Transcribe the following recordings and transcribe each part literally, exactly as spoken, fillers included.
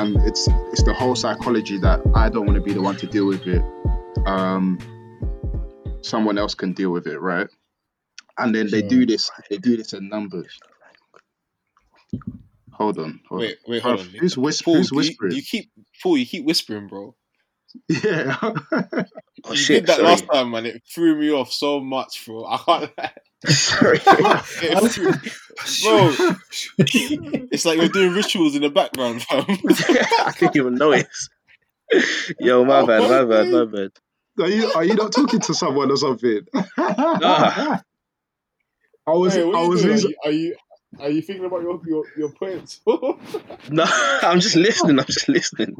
and it's it's the whole psychology that I don't want to be the one to deal with it. Um, someone else can deal with it, right? And then sure. they do this. They do this in numbers. Hold on. Hold wait, wait, hold on. on. Who's, whisp- Paul, who's whispering? You, you keep, Paul. You keep whispering, bro. Yeah. oh, you shit, did that sorry. last time, man. It threw me off so much, bro. I can't. Lie. Sorry, it threw... bro. It's like you're doing rituals in the background, fam. I didn't even notice. Yo, my oh, bad, my bad, my bad. Are you are you not talking to someone or something? Nah. I was. Hey, I was. Losing... Are, you, are you are you thinking about your your, your points? No, I'm just listening. I'm just listening.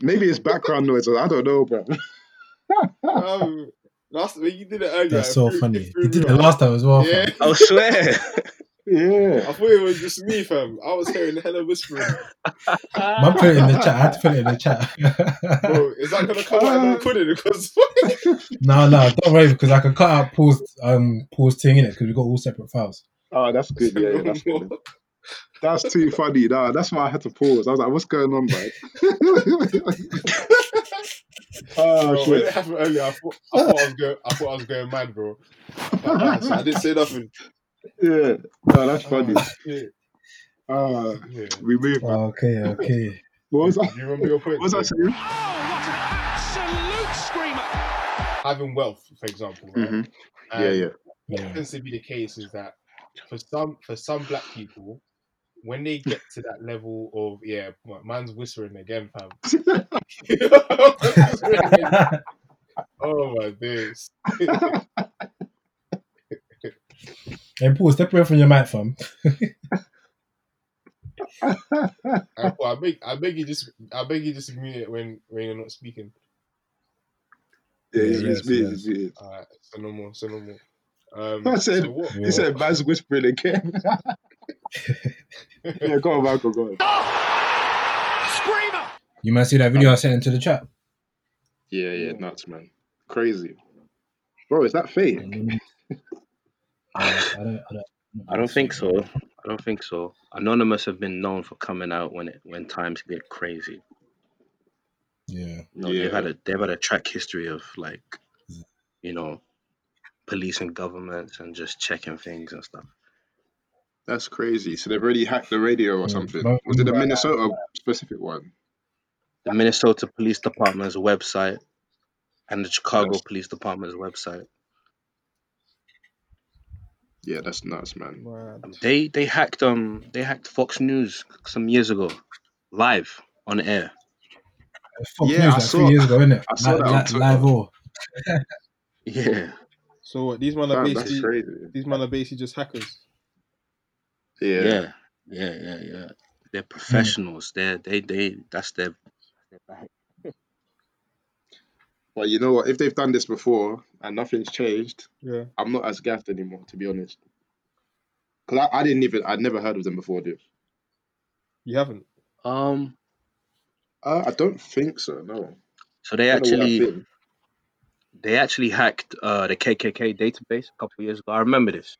Maybe it's background noise. I don't know, bro. um, last when you did it earlier. That's so threw, funny. It you did it last time as well. Yeah. I swear. Yeah. I thought it was just me, fam. I was hearing hella whispering. Man put it in the chat. I had to put it in the chat. Bro, is that gonna come out in the recording? Because no, no, don't worry because I can cut out Paul's um Paul's thing in it because we've got all separate files. Oh, that's good. Yeah, yeah that's good. That's too funny. Nah, that's why I had to pause. I was like, what's going on, bro? Oh, bro, it happened earlier. I thought I, thought I, was, going, I thought I was going mad, bro. Like, I didn't say nothing. Yeah, no, that's funny. Uh, yeah. Uh, yeah. We moved. Man. Okay, okay. What was I? You remember your point? What was I saying? Oh, what an absolute screamer! Having wealth, for example, right? Mm-hmm. Yeah, yeah. What yeah. tends to be the case is that for some for some black people, when they get to that level of yeah, man's whispering again, fam. Oh my days. Hey, Paul, step away from your mic, fam. I, I beg, I beg you, just, I beg you, just mute it when, when you're not speaking. Yeah, yeah, it's muted, it's muted. All right, so no more, so no more. Um, I said, so he said, man's whispering again. Yeah, go on, Michael, go on. Screamer! You might see that video I sent into the chat. Yeah, yeah, nuts, man. Crazy, bro. Is that fake? Mm. I don't, I, don't, I, don't I don't think so. I don't think so. Anonymous have been known for coming out when it when times get crazy. Yeah. You know, yeah. They've had a they've had a track history of like, yeah. you know, police and governments and just checking things and stuff. That's crazy. So they've already hacked the radio or yeah. something. Was it the Minnesota specific one? The Minnesota Police Department's website and the Chicago yes. Police Department's website. Yeah, that's nuts, man. Mad. They they hacked um they hacked Fox News some years ago, live on air. Fox yeah, News, I like saw. Three years ago, innit? I saw like, that like, live or. Yeah. So what, these man are man, basically these man are basically just hackers. Yeah. Yeah, yeah, yeah, yeah. They're professionals. Mm. They they they that's their. Well, you know what? If they've done this before and nothing's changed, yeah, I'm not as gaffed anymore, to be honest. Because I, I didn't even, I'd never heard of them before, dude. You haven't? Um, uh, I don't think so, no. So they actually, they actually hacked uh, the K K K database a couple of years ago. I remember this.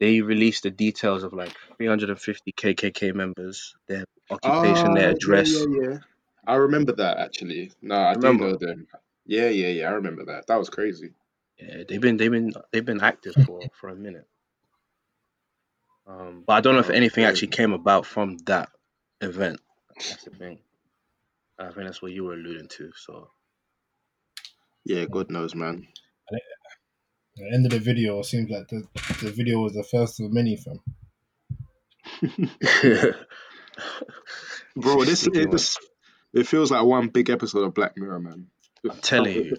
They released the details of like three hundred fifty K K K members, their occupation, oh, their address. Yeah, yeah, yeah. I remember that, actually. No, I, I don't know them. Yeah, yeah, yeah. I remember that. That was crazy. Yeah, they've been, they've been, they've been active for, for a minute. Um, but I don't know if anything actually came about from that event. That's the thing. I think that's what you were alluding to. So, yeah, God knows, man. At the end of the video, it seems like the the video was the first of many from. Bro, this it, this it feels like one big episode of Black Mirror, man. I'm telling you,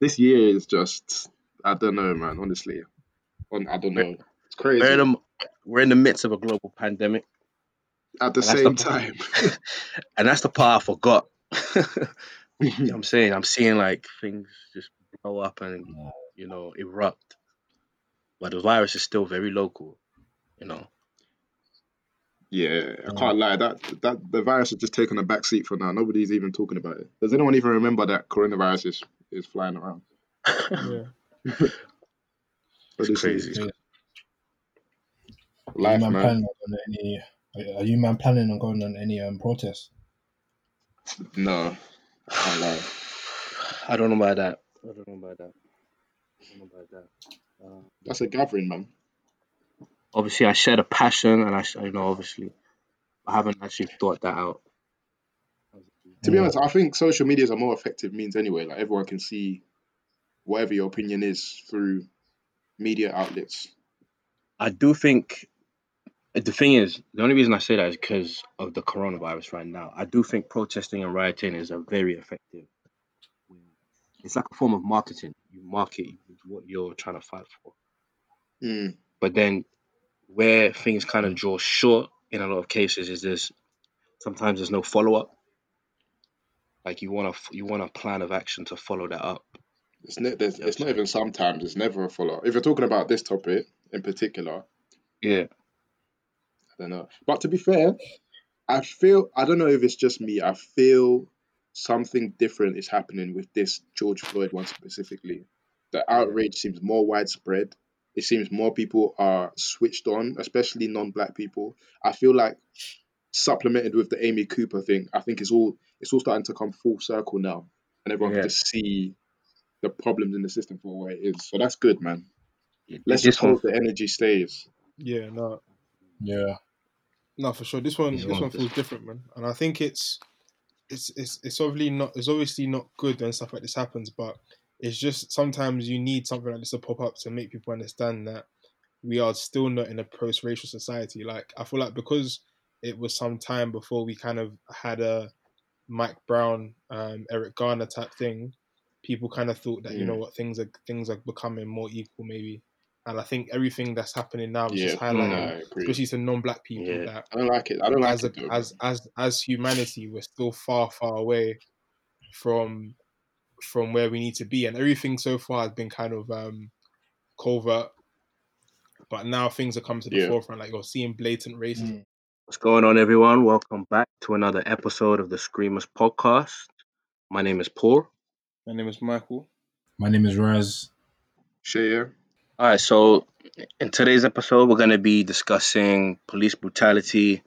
this year is just—I don't know, man. Honestly, I don't know. It's crazy. We're in, a, we're in the midst of a global pandemic at the same the time, part, and that's the part I forgot. You know what I'm saying, I'm seeing like things just blow up and you know erupt, but the virus is still very local. You know. Yeah, I can't lie. That that the virus has just taken a back seat for now. Nobody's even talking about it. Does anyone even remember that coronavirus is, is flying around? Yeah, it's, it's crazy. crazy. Life, man. Planning on any Are you man planning on going on any um, protests? No, I don't know. I don't know about that. I don't know about that. I don't know about that. Uh, That's a gathering, man. Obviously, I share the passion, and I, you know, obviously, I haven't actually thought that out. To be honest, I think social media is a more effective means anyway. Like, everyone can see whatever your opinion is through media outlets. I do think the thing is, the only reason I say that is because of the coronavirus right now. I do think protesting and rioting is a very effective. It's like a form of marketing. You market what you're trying to fight for. Mm. But then where things kind of draw short in a lot of cases is this, sometimes there's no follow-up. Like, you want a, you want a plan of action to follow that up. It's, ne- there's, yeah, it's not even sometimes. It's never a follow-up. If you're talking about this topic in particular. Yeah. I don't know. But to be fair, I feel, I don't know if it's just me, I feel something different is happening with this George Floyd one specifically. The outrage seems more widespread. It seems more people are switched on, especially non-black people. I feel like supplemented with the Amy Cooper thing, I think it's all it's all starting to come full circle now, and everyone yeah. can just see the problems in the system for where it is. So that's good, man. Yeah, Let's just hope the energy stays. Yeah, no. Yeah. No, for sure. This one, this one feels different, man. And I think it's. It's it's it's obviously not it's obviously not good when stuff like this happens, but it's just sometimes you need something like this to pop up to make people understand that we are still not in a post-racial society. Like, I feel like because it was some time before we kind of had a Mike Brown, um, Eric Garner type thing, people kind of thought that, mm. you know what, things are things are becoming more equal maybe. And I think everything that's happening now is yeah, just highlighting, no, especially to non-black people. Yeah. That I don't like it. I don't as like a, it. As as as humanity, we're still far, far away from from where we need to be. And everything so far has been kind of um, covert, but now things are coming to the yeah. forefront. Like, you're seeing blatant racism. What's going on, everyone? Welcome back to another episode of the Screamers podcast. My name is Paul. My name is Michael. My name is Raz. Shayer. All right, so in today's episode, we're going to be discussing police brutality,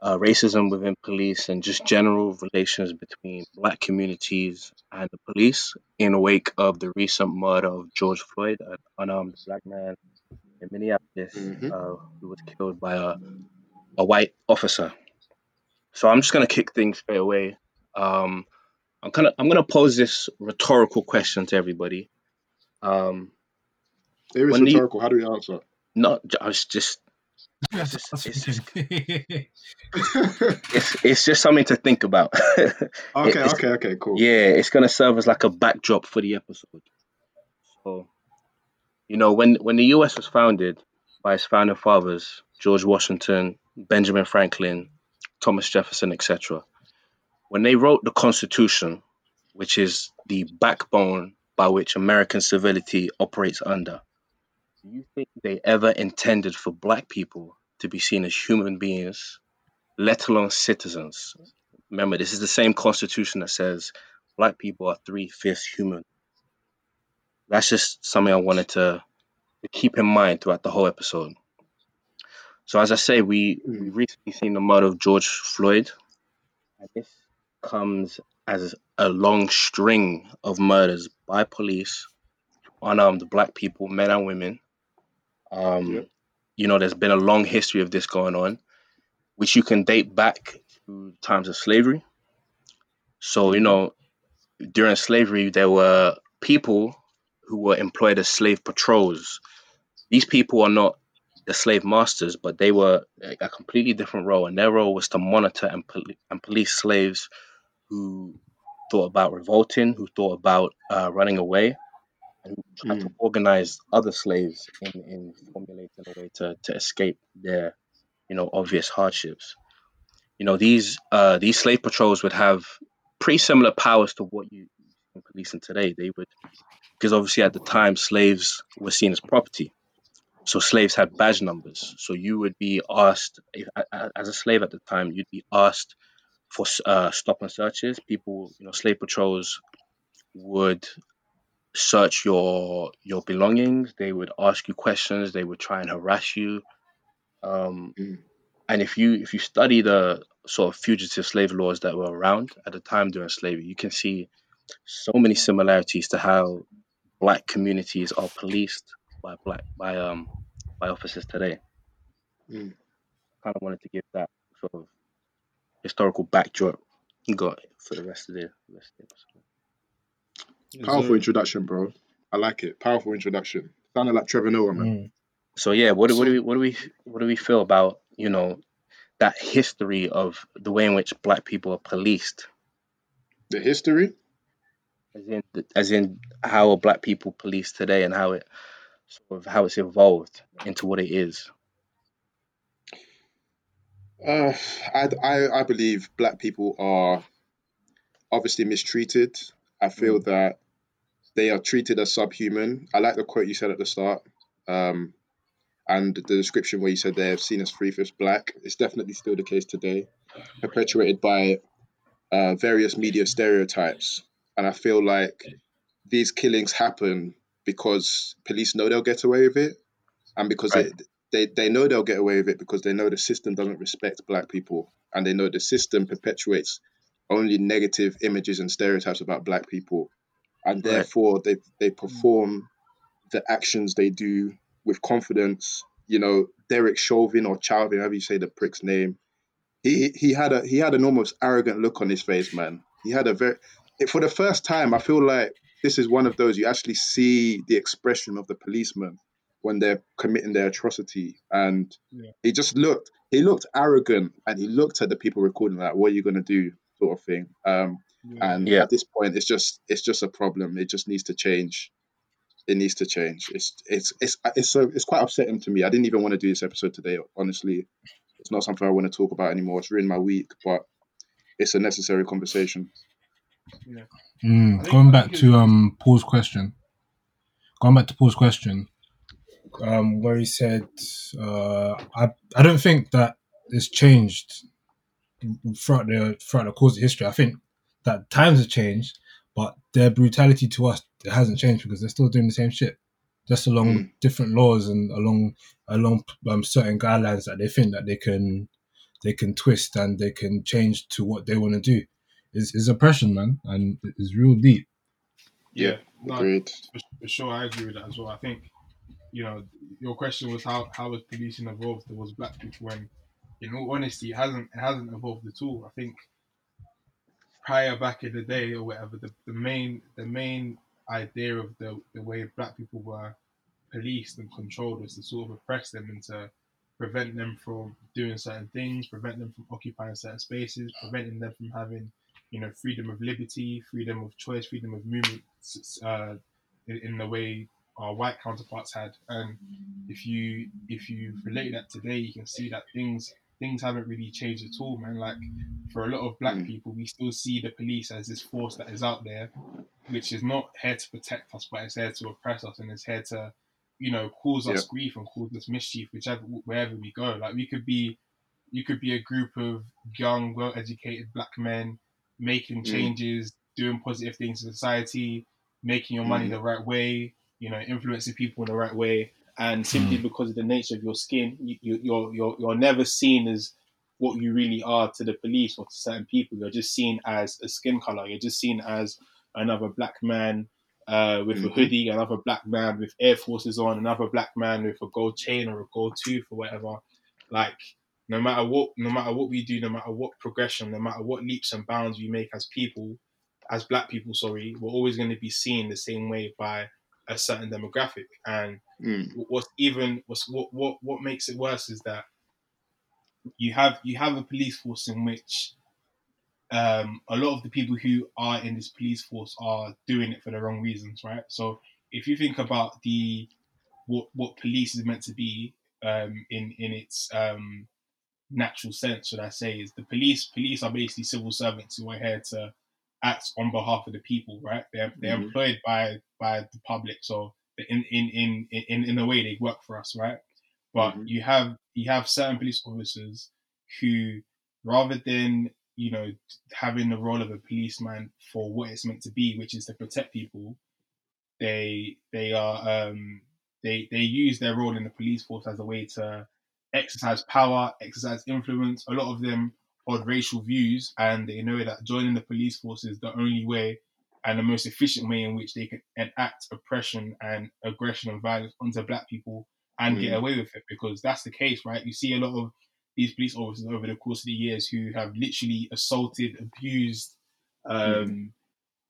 uh, racism within police, and just general relations between black communities and the police in wake of the recent murder of George Floyd, an unarmed black man in Minneapolis mm-hmm. uh, who was killed by a, a white officer. So I'm just going to kick things straight away. Um, I'm kind of I'm going to pose this rhetorical question to everybody. Um It is rhetorical. You, How do we answer? No, I was just. It's just, it's, just it's, it's just something to think about. okay, it's, okay, okay, cool. Yeah, it's gonna serve as like a backdrop for the episode. So, you know, when when the U S was founded by its founding fathers, George Washington, Benjamin Franklin, Thomas Jefferson, et cetera, when they wrote the Constitution, which is the backbone by which American civility operates under. Do you think they ever intended for black people to be seen as human beings, let alone citizens? Remember, this is the same constitution that says black people are three-fifths human. That's just something I wanted to, to keep in mind throughout the whole episode. So as I say, we, we recently seen the murder of George Floyd. And this comes as a long string of murders by police, unarmed black people, men and women. Um, yeah. You know, there's been a long history of this going on, which you can date back to times of slavery. So, you know, during slavery, there were people who were employed as slave patrols. These people are not the slave masters, but they were a completely different role, and their role was to monitor and, pol- and police slaves who thought about revolting, who thought about uh, running away, and who tried mm. to organize other slaves in, in formulating a way to, to escape their, you know, obvious hardships. You know, these uh, these slave patrols would have pretty similar powers to what you in policing today. They would, because obviously at the time, slaves were seen as property. So slaves had badge numbers. So you would be asked, if, as a slave at the time, you'd be asked for uh, stop and searches. People, you know, slave patrols would search your your belongings. They would ask you questions. They would try and harass you. Um, mm. And if you if you study the sort of fugitive slave laws that were around at the time during slavery, you can see so many similarities to how black communities are policed by black by um by officers today. Mm. Kind of wanted to give that sort of historical backdrop you got for the rest of the rest of the episode. Powerful mm. introduction, bro. I like it. Powerful introduction. Sounded like Trevor Noah, man. Mm. So yeah, what do, what do we what do we what do we feel about, you know, that history of the way in which black people are policed? The history? As in, as in how black people police today and how it sort of how it's evolved into what it is. Uh, I, I I believe black people are obviously mistreated. I feel that they are treated as subhuman. I like the quote you said at the start, um, and the description where you said they're seen as three-fifths black. It's definitely still the case today, perpetuated by uh, various media stereotypes. And I feel like these killings happen because police know they'll get away with it, and because right. they, they, they know they'll get away with it because they know the system doesn't respect black people, and they know the system perpetuates only negative images and stereotypes about black people. And therefore, right. they they perform the actions they do with confidence. You know, Derek Chauvin or Chauvin, however you say the prick's name, he he had a he had an almost arrogant look on his face, man. He had a very... For the first time, I feel like this is one of those you actually see the expression of the policeman when they're committing their atrocity. And yeah. he just looked, he looked arrogant, and he looked at the people recording that, what are you going to do sort of thing. Um, yeah. And yeah. at this point, it's just it's just a problem. It just needs to change. It needs to change. It's it's it's it's so it's quite upsetting to me. I didn't even want to do this episode today, honestly. It's not something I want to talk about anymore. It's ruined my week, but it's a necessary conversation. Yeah. Mm, going back to um Paul's question, going back to Paul's question, um, where he said, uh, I I don't think that it's changed throughout the throughout the course of history. I think that times have changed, but their brutality to us it hasn't changed because they're still doing the same shit, just along mm. different laws and along along um, certain guidelines that they think that they can they can twist and they can change to what they want to do. Is is oppression, man, and it's real deep. Yeah, no, agreed. For sure, I agree with that as well. I think, you know, your question was how how was policing evolved towards black people, and in all honesty, it hasn't it hasn't evolved at all. I think prior back in the day or whatever, the, the main the main idea of the the way black people were policed and controlled was to sort of oppress them and to prevent them from doing certain things, prevent them from occupying certain spaces, preventing them from having, you know, freedom of liberty, freedom of choice, freedom of movement, uh, in, in the way our white counterparts had. And if you if you relate that today, you can see that things things haven't really changed at all, man. Like, for a lot of black people, we still see the police as this force that is out there, which is not here to protect us, but it's here to oppress us, and it's here to, you know, cause us yeah. grief and cause us mischief, whichever wherever we go. Like, we could be, you could be a group of young, well-educated black men making changes, mm. doing positive things in society, making your money mm. the right way, you know, influencing people in the right way, and simply mm. because of the nature of your skin, you, you, you're you're you're never seen as what you really are to the police or to certain people. You're just seen as a skin color. You're just seen as another black man uh, with mm. a hoodie, another black man with Air Forces on, another black man with a gold chain or a gold tooth or whatever. Like, No matter what, no matter what we do, no matter what progression, no matter what leaps and bounds we make as people, as black people, sorry, we're always going to be seen the same way by a certain demographic. And mm. what's even what's what, what what makes it worse is that you have you have a police force in which um, a lot of the people who are in this police force are doing it for the wrong reasons, right? So if you think about the what what police is meant to be um, in in its um, natural sense, should I say, is the police police are basically civil servants who are here to act on behalf of the people, right? They're they're mm-hmm. employed by by the public, so in in in in in a way they work for us, right? But mm-hmm. you have you have certain police officers who, rather than, you know, having the role of a policeman for what it's meant to be, which is to protect people, they they are um they they use their role in the police force as a way to exercise power, exercise influence. A lot of them hold racial views, and they know that joining the police force is the only way and the most efficient way in which they can enact oppression and aggression and violence onto black people and mm. get away with it, because that's the case, right? You see a lot of these police officers over the course of the years who have literally assaulted, abused um, mm.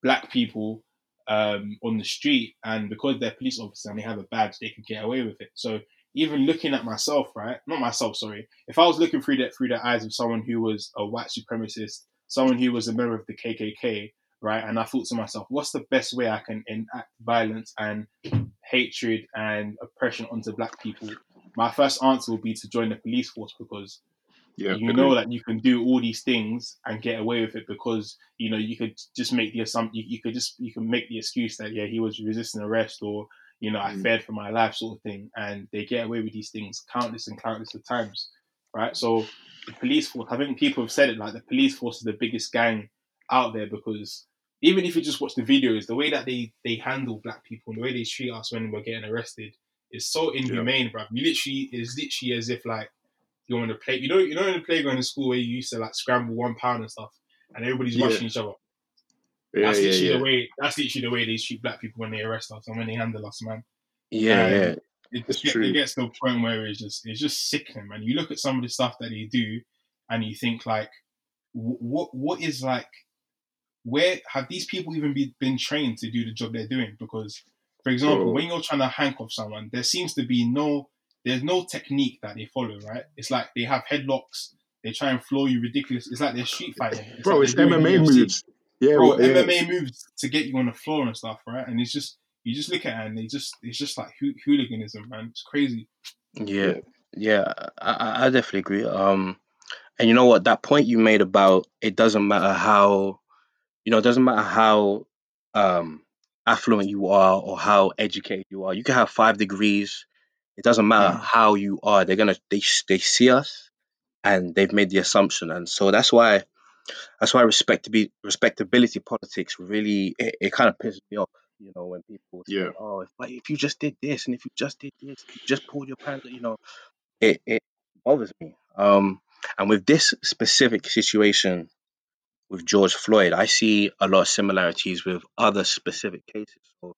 black people um, on the street, and because they're police officers and they have a badge, they can get away with it. So even looking at myself, right? Not myself, sorry. If I was looking through that through the eyes of someone who was a white supremacist, someone who was a member of the K K K, right? And I thought to myself, what's the best way I can enact violence and hatred and oppression onto black people? My first answer would be to join the police force, because yeah, you know that you can do all these things and get away with it, because you know you could just make the assumption, you, you could just you can make the excuse that yeah he was resisting arrest, or you know I mm. feared for my life, sort of thing, and they get away with these things countless and countless of times, right? So the police force, I think people have said it, like the police force is the biggest gang out there, because even if you just watch the videos, the way that they they handle black people, the way they treat us when we're getting arrested. It's so inhumane, yeah. bruv. You literally, it's literally as if like you're on the play. You know, you know, in the playground in school where you used to like scramble one pound and stuff, and everybody's yeah. rushing each other. Yeah, that's yeah, literally yeah. the way. That's literally the way they treat black people when they arrest us and when they handle us, man. Yeah, um, yeah. It just it gets to a point where it's just it's just sickening, man. You look at some of the stuff that they do, and you think like, what what is like, where have these people even be, been trained to do the job they're doing? Because for example, oh. when you're trying to handcuff someone, there seems to be no, there's no technique that they follow, right? It's like they have headlocks, they try and floor you ridiculous. It's like they're street fighting. It's Bro, like it's M M A moves. Yeah, Bro, yeah. M M A moves to get you on the floor and stuff, right? And it's just, you just look at it and they just, it's just like ho- hooliganism, man. It's crazy. Yeah, yeah, I, I definitely agree. Um, and you know what, that point you made about it doesn't matter how, you know, it doesn't matter how, um, affluent you are or how educated you are. You can have five degrees. It doesn't matter yeah. how you are. They're gonna they they see us, and they've made the assumption. And so that's why that's why respectability respectability politics really it, it kind of pisses me off. You know, when people say, yeah. oh, if, like if you just did this and if you just did this, if you just pulled your pants. You know, it it bothers me. Um, and with this specific situation. With George Floyd, I see a lot of similarities with other specific cases. So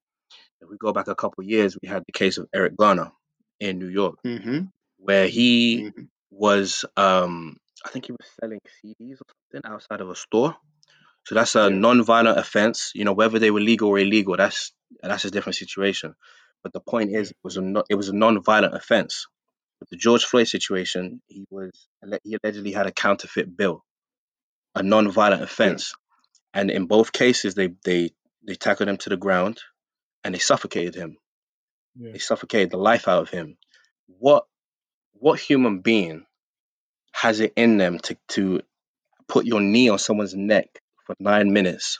if we go back a couple of years, we had the case of Eric Garner in New York, mm-hmm. where he mm-hmm. was, um, I think he was selling C Ds or something outside of a store. So that's a non-violent offense. You know, whether they were legal or illegal, that's that's a different situation. But the point is, it was a no, it was a non-violent offense. With the George Floyd situation, he was he allegedly had a counterfeit bill. A non-violent offense, yeah. and in both cases they, they they tackled him to the ground, and they suffocated him. Yeah. They suffocated the life out of him. What what human being has it in them to to put your knee on someone's neck for nine minutes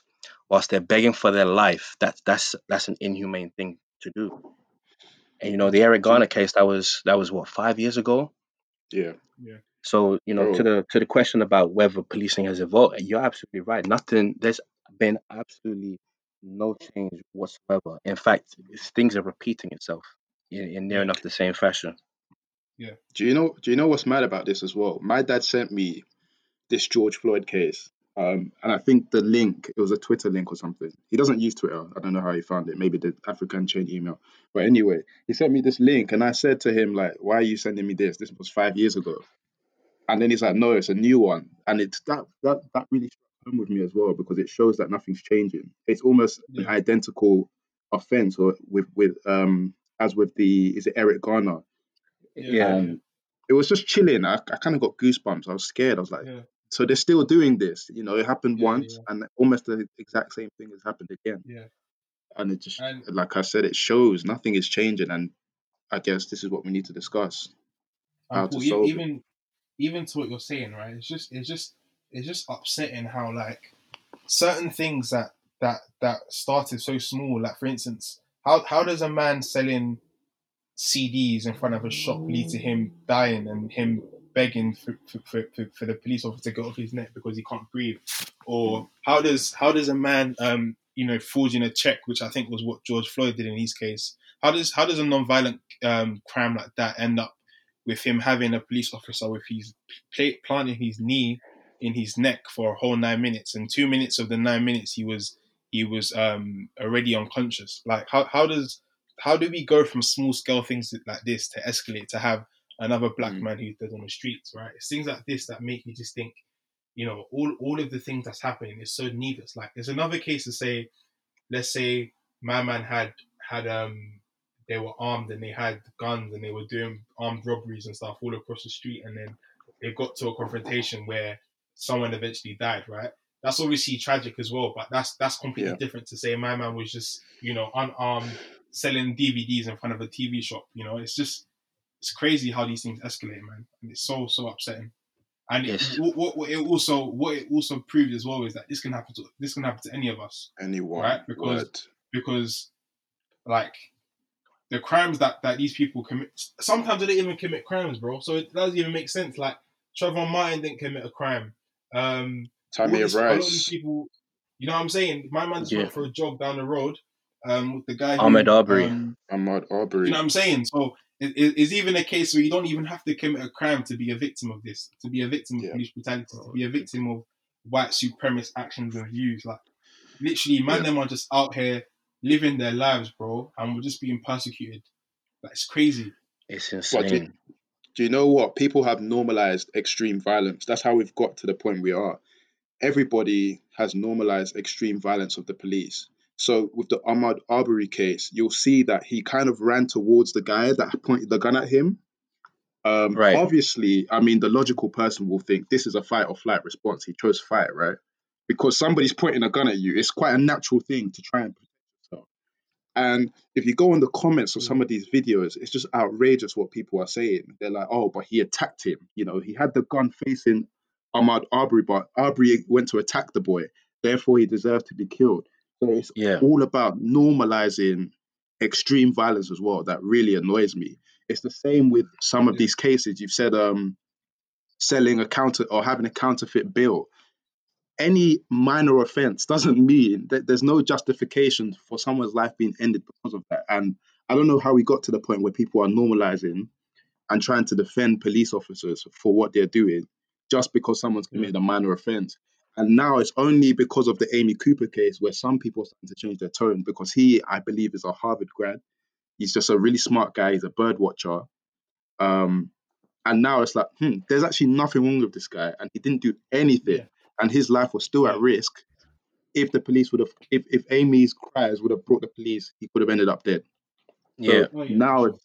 whilst they're begging for their life? That's that's that's an inhumane thing to do. And you know the Eric Garner case that was that was what five years ago. Yeah. Yeah. So, you know, oh. to the to the question about whether policing has evolved, you're absolutely right. Nothing, there's been absolutely no change whatsoever. In fact, things are repeating itself in, in near enough the same fashion. Yeah. Do you know do you know what's mad about this as well? My dad sent me this George Floyd case. Um, and I think the link, it was a Twitter link or something. He doesn't use Twitter. I don't know how he found it. Maybe the African chain email. But anyway, he sent me this link and I said to him, like, why are you sending me this? This was five years ago. And then he's like, no, it's a new one. And it's that that that really struck home with me as well, because it shows that nothing's changing. It's almost yeah. an identical offense or with, with um as with the is it Eric Garner? Yeah. Um, it was just chilling. I I kind of got goosebumps. I was scared. I was like, yeah. so they're still doing this. You know, it happened yeah, once yeah. and almost the exact same thing has happened again. Yeah. And it just and, like I said, it shows nothing is changing, and I guess this is what we need to discuss. How um, to well, solve even it. Even to what you're saying, right? It's just, it's just, it's just upsetting how like certain things that that that started so small. Like for instance, how how does a man selling C Ds in front of a shop lead to him dying and him begging for for, for, for, for the police officer to get off his neck because he can't breathe? Or how does how does a man um you know forging a check, which I think was what George Floyd did in his case? How does how does a non-violent um crime like that end up with him having a police officer with his plate planting his knee in his neck for a whole nine minutes, and two minutes of the nine minutes he was he was um, already unconscious. Like, how how does how do we go from small scale things like this to escalate to have another black mm. man who's dead on the streets? Right, it's things like this that make you just think, you know, all all of the things that's happening is so needless. Like, there's another case to say, let's say my man had had um they were armed and they had guns and they were doing armed robberies and stuff all across the street, and then they got to a confrontation where someone eventually died, right? That's obviously tragic as well, but that's that's completely yeah. different to say my man was just, you know, unarmed, selling D V Ds in front of a T V shop. You know, it's just, it's crazy how these things escalate, man. And it's so, so upsetting. And yes. it, what, what it also what it also proved as well is that this can happen to this can happen to any of us, anyone, right? Because word. because like the crimes that, that these people commit, sometimes they don't even commit crimes, bro. So it doesn't even make sense. Like, Trayvon Martin didn't commit a crime. Um, Tamir Rice. A lot of these people, you know what I'm saying? My man just yeah. went for a jog down the road um, with the guy. Ahmaud Arbery. Um, Ahmaud Arbery. You know what I'm saying? So it, it, it's even a case where you don't even have to commit a crime to be a victim of this, to be a victim yeah. of police brutality, to be a victim of white supremacist actions and views. Like, literally, man, yeah. them are just out here living their lives, bro, and we're just being persecuted. That's crazy. It's insane. But do, you, do you know what? People have normalized extreme violence. That's how we've got to the point we are. Everybody has normalized extreme violence of the police. So with the Ahmaud Arbery case, you'll see that he kind of ran towards the guy that pointed the gun at him. Um, right. Obviously, I mean, the logical person will think this is a fight or flight response. He chose fight, right? Because somebody's pointing a gun at you. It's quite a natural thing to try and And if you go on the comments of some of these videos, it's just outrageous what people are saying. They're like, oh, but he attacked him. You know, he had the gun facing Ahmaud Arbery, but Arbery went to attack the boy. Therefore, he deserved to be killed. So it's yeah. all about normalizing extreme violence as well. That really annoys me. It's the same with some of these cases. You've said um, selling a counter or having a counterfeit bill. Any minor offense doesn't mean that there's no justification for someone's life being ended because of that. And I don't know how we got to the point where people are normalizing and trying to defend police officers for what they're doing just because someone's committed a minor offense. And now it's only because of the Amy Cooper case where some people are starting to change their tone, because he, I believe, is a Harvard grad. He's just a really smart guy. He's a bird watcher. Um, and now it's like, hmm, there's actually nothing wrong with this guy. And he didn't do anything. Yeah. And his life was still at risk. If the police would have, if, if Amy's cries would have brought the police, he could have ended up dead. So yeah. Oh, yeah. Now, it's,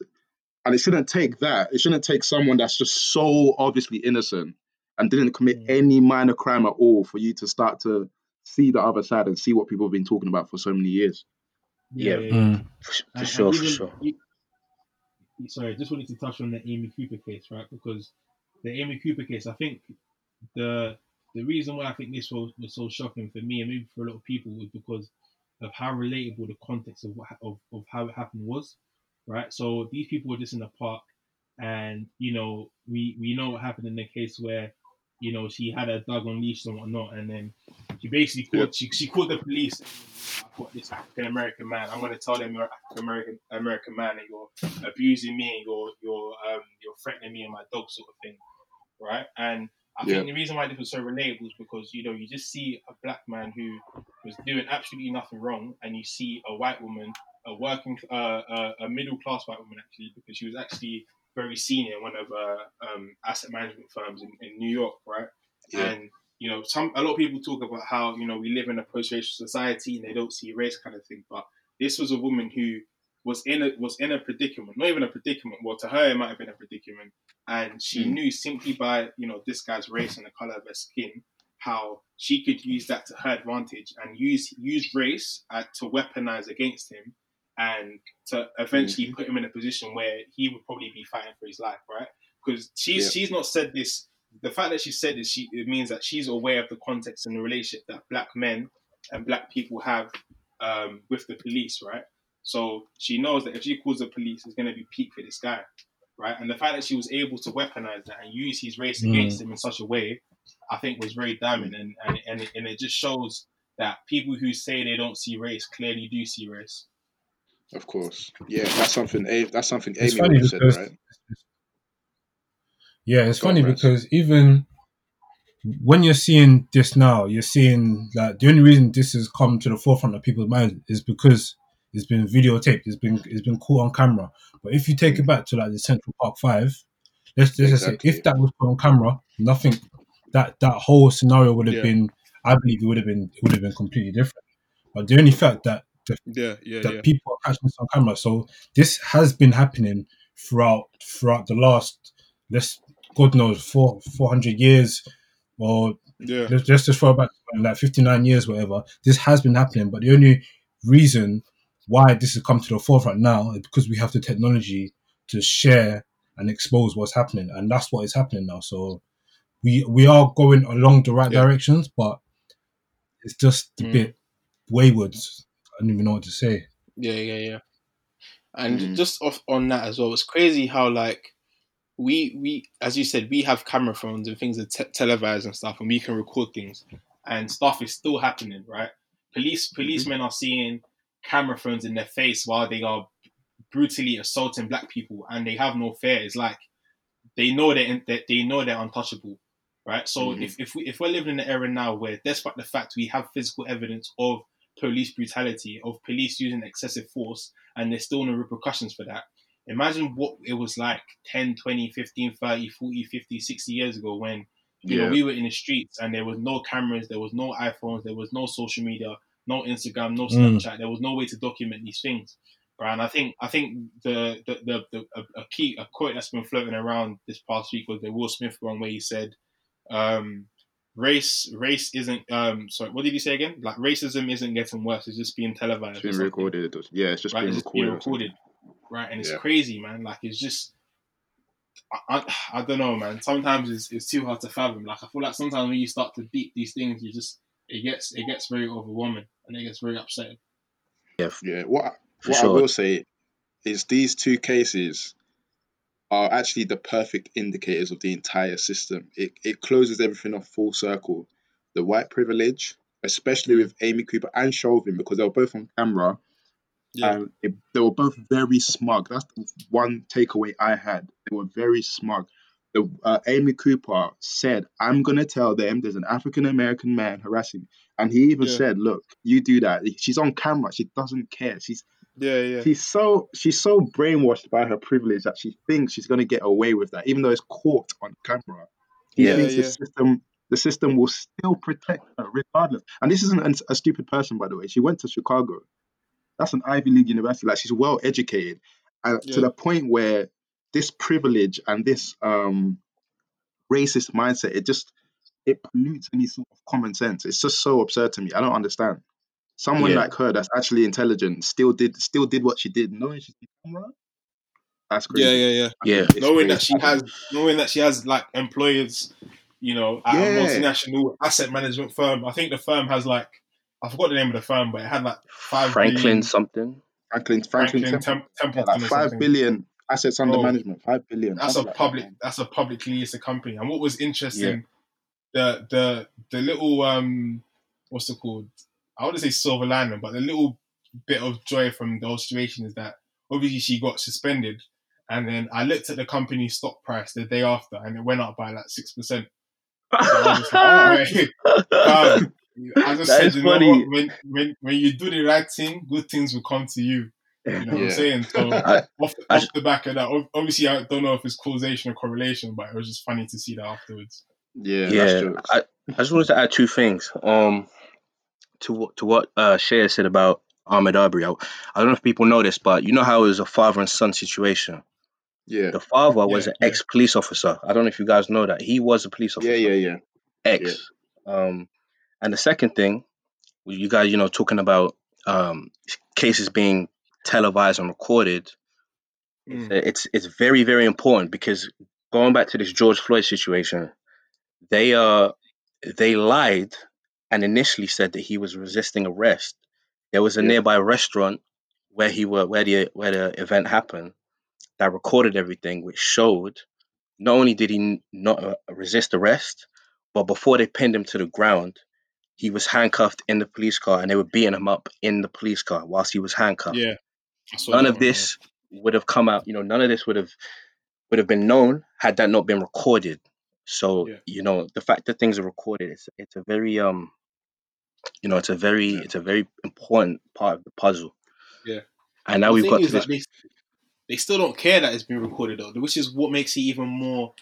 and it shouldn't take that. It shouldn't take someone that's just so obviously innocent and didn't commit yeah. any minor crime at all for you to start to see the other side and see what people have been talking about for so many years. Yeah, yeah. Mm. for, for sure, even, for sure. You, sorry, just wanted to touch on the Amy Cooper case, right? Because the Amy Cooper case, I think the The reason why I think this was, was so shocking for me and maybe for a lot of people was because of how relatable the context of, what, of of how it happened was, right? So these people were just in the park, and, you know, we, we know what happened in the case where, you know, she had her dog on leash and whatnot, and then she basically called, yeah. she, she called the police. I caught this African-American man. I'm going to tell them you're an African-American American man and you're abusing me and you're, you're, um, you're threatening me and my dog, sort of thing, right? And I yeah. think the reason why this was so relatable is because, you know, you just see a black man who was doing absolutely nothing wrong, and you see a white woman, a working, uh, a middle-class white woman, actually, because she was actually very senior in one of uh, um, asset management firms in, in New York, right? Yeah. And, you know, some a lot of people talk about how, you know, we live in a post-racial society and they don't see race kind of thing, but this was a woman who was in a was in a predicament, not even a predicament. Well, to her, it might have been a predicament, and she mm. knew simply by, you know, this guy's race and the color of her skin, how she could use that to her advantage and use use race uh, to weaponize against him, and to eventually mm. put him in a position where he would probably be fighting for his life, right? Because she's yeah. she's not said this. The fact that she said this, she it means that she's aware of the context and the relationship that black men and black people have um, with the police, right? So she knows that if she calls the police, it's going to be peak for this guy, right? And the fact that she was able to weaponize that and use his race mm. against him in such a way, I think was very damning. And and and it, and it just shows that people who say they don't see race clearly do see race. Of course. Yeah, that's something, that's something Amy said, right? Yeah, it's funny because even when you're seeing this now, you're seeing that the only reason this has come to the forefront of people's minds is because it's been videotaped, it's been it's been caught on camera. But if you take it back to like the Central Park Five, let's, let's exactly. just say if that was put on camera, nothing that that whole scenario would have yeah. been. I believe it would have been it would have been completely different. But the only fact that the, yeah, yeah, that yeah. people are catching this on camera, so this has been happening throughout throughout the last let's God knows four four hundred years or yeah. let's, let's just throw back like fifty nine years, whatever. This has been happening, but the only reason why this has come to the forefront now is because we have the technology to share and expose what's happening, and that's what is happening now. So we we are going along the right yeah. directions, but it's just a mm. bit wayward. I don't even know what to say. Yeah, yeah, yeah. And mm. just off on that as well, it's crazy how, like, we, we as you said, we have camera phones and things are te- televised and stuff, and we can record things, and stuff is still happening, right? Police Policemen mm-hmm. are seeing camera phones in their face while they are brutally assaulting black people, and they have no fear. It's like they know they're, in, they, they know they're untouchable. Right, so mm-hmm. if if, we, if we're living in an era now where, despite the fact we have physical evidence of police brutality, of police using excessive force, and there's still no repercussions for that, imagine what it was like ten, twenty, fifteen, thirty, forty, fifty, sixty years ago when you yeah. know, we were in the streets and there was no cameras, there was no iPhones, there was no social media, no Instagram, no Snapchat, mm. there was no way to document these things. Right, and I think I think the the, the, the a, a key a quote that's been floating around this past week was the Will Smith one where he said, Um, race, race isn't. Um, sorry, what did you say again? Like, racism isn't getting worse; it's just being televised, it's being recorded. Yeah, it's just, right? being, it's just recorded. being recorded, right? And it's yeah. crazy, man. Like, it's just, I, I, I don't know, man. Sometimes it's it's too hard to fathom. Like, I feel like sometimes when you start to deep these things, you just it gets it gets very overwhelming and it gets very upsetting. Yeah, yeah. What I, what sure. I will say is these two cases are actually the perfect indicators of the entire system. It it closes everything off full circle. The white privilege, especially with Amy Cooper and Chauvin, because they were both on camera, yeah. and it, they were both very smug. That's the one takeaway I had. They were very smug. The, uh, Amy Cooper said, "I'm going to tell them there's an African-American man harassing me." And he even yeah. said, "Look, you do that." She's on camera. She doesn't care. She's Yeah, yeah. She's so she's so brainwashed by her privilege that she thinks she's gonna get away with that, even though it's caught on camera. She yeah, thinks yeah. the system the system will still protect her regardless. And this isn't a, a stupid person, by the way. She went to Chicago. That's an Ivy League university. Like, she's well educated, uh, yeah. to the point where this privilege and this um, racist mindset, it just it pollutes any sort of common sense. It's just so absurd to me. I don't understand. Someone yeah. like her that's actually intelligent still did still did what she did, knowing she's on camera. That's crazy. Yeah, yeah, yeah. yeah. Knowing crazy. that she has knowing that she has like employers, you know, at yeah. a multinational asset management firm. I think the firm has like I forgot the name of the firm, but it had like five Franklin billion, something. Franklin Franklin, Franklin Tem- Templeton. Yeah, like five something. billion assets under oh, management. Five billion. That's a public like that. that's a publicly listed company. And what was interesting, yeah. the the the little um what's it called? I wouldn't say silver lining, but the little bit of joy from the whole situation is that obviously she got suspended, and then I looked at the company's stock price the day after, and it went up by like six percent. So I was like, oh, um, I just that said, you funny. know what? When, when when you do the right thing, good things will come to you. You know yeah. what I'm saying? So I, off, the, I, off the back of that, obviously I don't know if it's causation or correlation, but it was just funny to see that afterwards. Yeah, yeah. That's true. I, I just wanted to add two things. Um. To, to what uh, Shea said about Ahmaud Arbery. I, I don't know if people know this, but you know how it was a father and son situation? Yeah. The father yeah, was an yeah. ex-police officer. I don't know if you guys know that. He was a police officer. Yeah, yeah, yeah. Ex. Yeah. Um, and the second thing, you guys, you know, talking about um, cases being televised and recorded, mm. it's, it's very, very important because going back to this George Floyd situation, they uh, they lied and initially said that he was resisting arrest. There was a yeah. nearby restaurant where he were where the where the event happened that recorded everything, which showed not only did he not uh, resist arrest, but before they pinned him to the ground, he was handcuffed in the police car, and they were beating him up in the police car whilst he was handcuffed. Yeah. None of this would have come out. You know, none of this would have would have been known had that not been recorded. So, yeah. you know, the fact that things are recorded, it's it's a very um you know, it's a very yeah. it's a very important part of the puzzle. Yeah. And now the we've got to this... they, they still don't care that it's been recorded though, which is what makes it even more.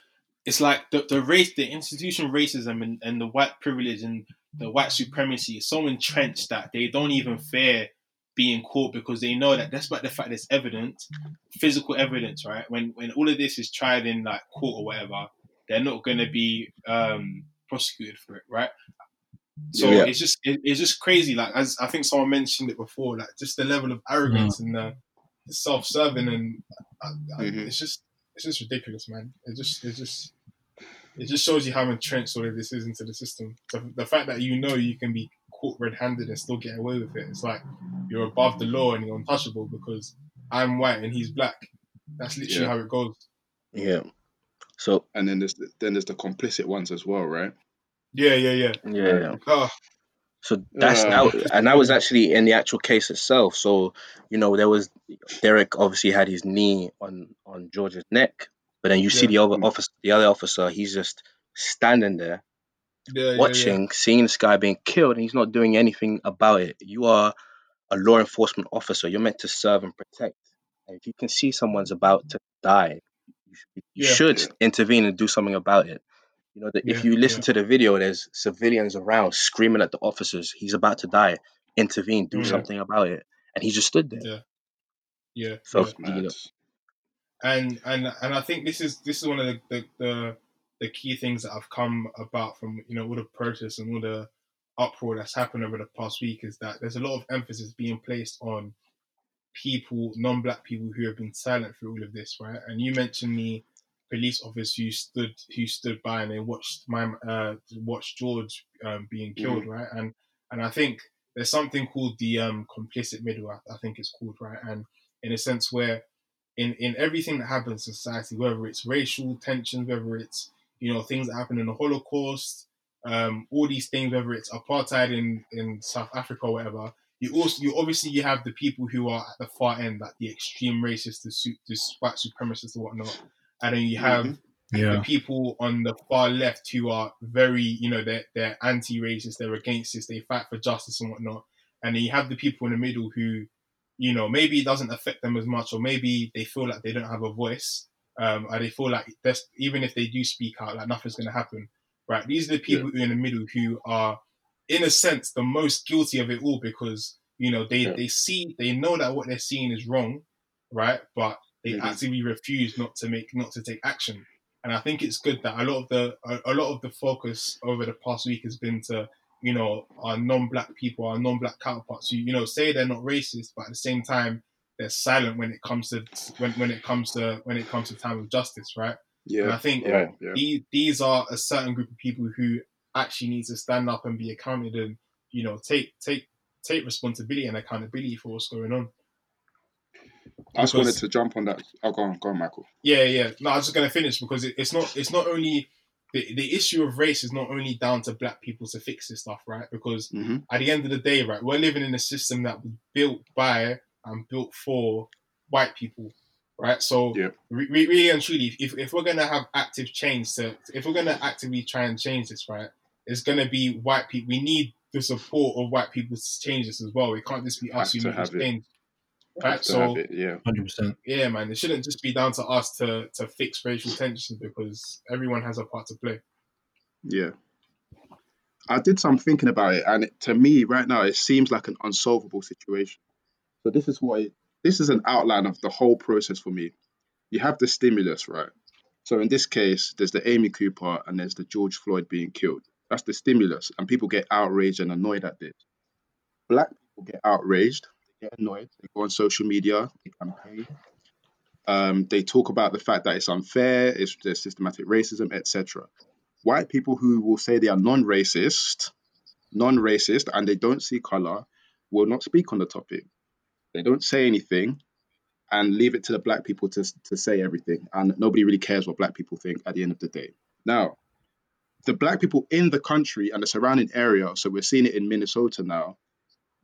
It's like the, the race, the institution racism and, and the white privilege and the white supremacy is so entrenched that they don't even fear being caught, because they know that despite the fact there's evidence, physical evidence, right? When when all of this is tried in like court or whatever, they're not going to be um, prosecuted for it, right? So yeah, yeah. it's just it, it's just crazy. Like as I think someone mentioned it before, like just the level of arrogance mm. and the, the self-serving, and uh, mm-hmm. it's just it's just ridiculous, man. It just it just it just shows you how entrenched all of this is into the system. So the fact that you know you can be caught red-handed and still get away with it, it's like you're above the law and you're untouchable because I'm white and he's black. That's literally yeah. how it goes. Yeah. So and then there's then there's the complicit ones as well, right? Yeah, yeah, yeah, yeah. yeah. Oh. So that's uh. now, and that was actually in the actual case itself. So you know, there was Derek obviously had his knee on on George's neck, but then you yeah. see the other officer, the other officer, he's just standing there, yeah, watching, yeah, yeah. seeing this guy being killed, and he's not doing anything about it. You are a law enforcement officer. You're meant to serve and protect. And if you can see someone's about to die, you yeah. should intervene and do something about it. You know, the, yeah, if you listen yeah. to the video, there's civilians around screaming at the officers, he's about to die, intervene, do yeah. something about it. And he just stood there. Yeah. Yeah. So, yeah. You know. And and and I think this is this is one of the, the, the, the key things that have come about from, you know, all the protests and all the uproar that's happened over the past week, is that there's a lot of emphasis being placed on people, non-black people who have been silent through all of this, right? And you mentioned the police officer who stood who stood by and they watched my uh, watched George um, being killed, mm-hmm. right? And and I think there's something called the um, complicit middle, I, I think it's called, right? And in a sense where in, in everything that happens in society, whether it's racial tensions, whether it's, you know, things that happen in the Holocaust, um, all these things, whether it's apartheid in, in South Africa or whatever, You also, you obviously, you have the people who are at the far end, like the extreme racists, the, the white supremacists, and whatnot, and then you have yeah. the people on the far left who are very, you know, they're they're anti-racist, they're against this, they fight for justice and whatnot, and then you have the people in the middle who, you know, maybe it doesn't affect them as much, or maybe they feel like they don't have a voice, um, or they feel like that's, even if they do speak out, like nothing's going to happen, right? These are the people yeah. who are in the middle who are, in a sense, the most guilty of it all, because, you know, they, yeah. they see, they know that what they're seeing is wrong, right? But they mm-hmm. actively refuse not to make, not to take action. And I think it's good that a lot of the, a, a lot of the focus over the past week has been to, you know, our non-black people, our non-black counterparts who, you know, say they're not racist, but at the same time, they're silent when it comes to, when, when it comes to, when it comes to time of justice, right? Yeah. And I think yeah. Yeah. These, these are a certain group of people who actually needs to stand up and be accounted, and, you know, take take take responsibility and accountability for what's going on. I just because, wanted to jump on that. Oh, go on, go on, Michael. Yeah, yeah. No, I was just going to finish, because it, it's not it's not only the, the issue of race is not only down to black people to fix this stuff, right? Because mm-hmm. at the end of the day, right, we're living in a system that was built by and built for white people, right? So yeah. re- re- really and truly, if if we're going to have active change to, if we're going to actively try and change this, right, it's going to be white people. We need the support of white people to change this as well. It can't just be us who need to change. Right? So, yeah, one hundred percent. Yeah, man. It shouldn't just be down to us to, to fix racial tensions, because everyone has a part to play. Yeah. I did some thinking about it, and it, to me, right now, it seems like an unsolvable situation. So this is what it, this is an outline of the whole process for me. You have the stimulus, right? So in this case, there's the Amy Cooper and there's the George Floyd being killed. That's the stimulus, and people get outraged and annoyed at this. Black people get outraged, they get annoyed, they go on social media, they campaign, um, they talk about the fact that it's unfair, it's there's systematic racism, et cetera. White people who will say they are non-racist, non-racist, and they don't see color, will not speak on the topic. They don't say anything, and leave it to the black people to to say everything, and nobody really cares what black people think at the end of the day. Now, the black people in the country and the surrounding area, so we're seeing it in Minnesota now,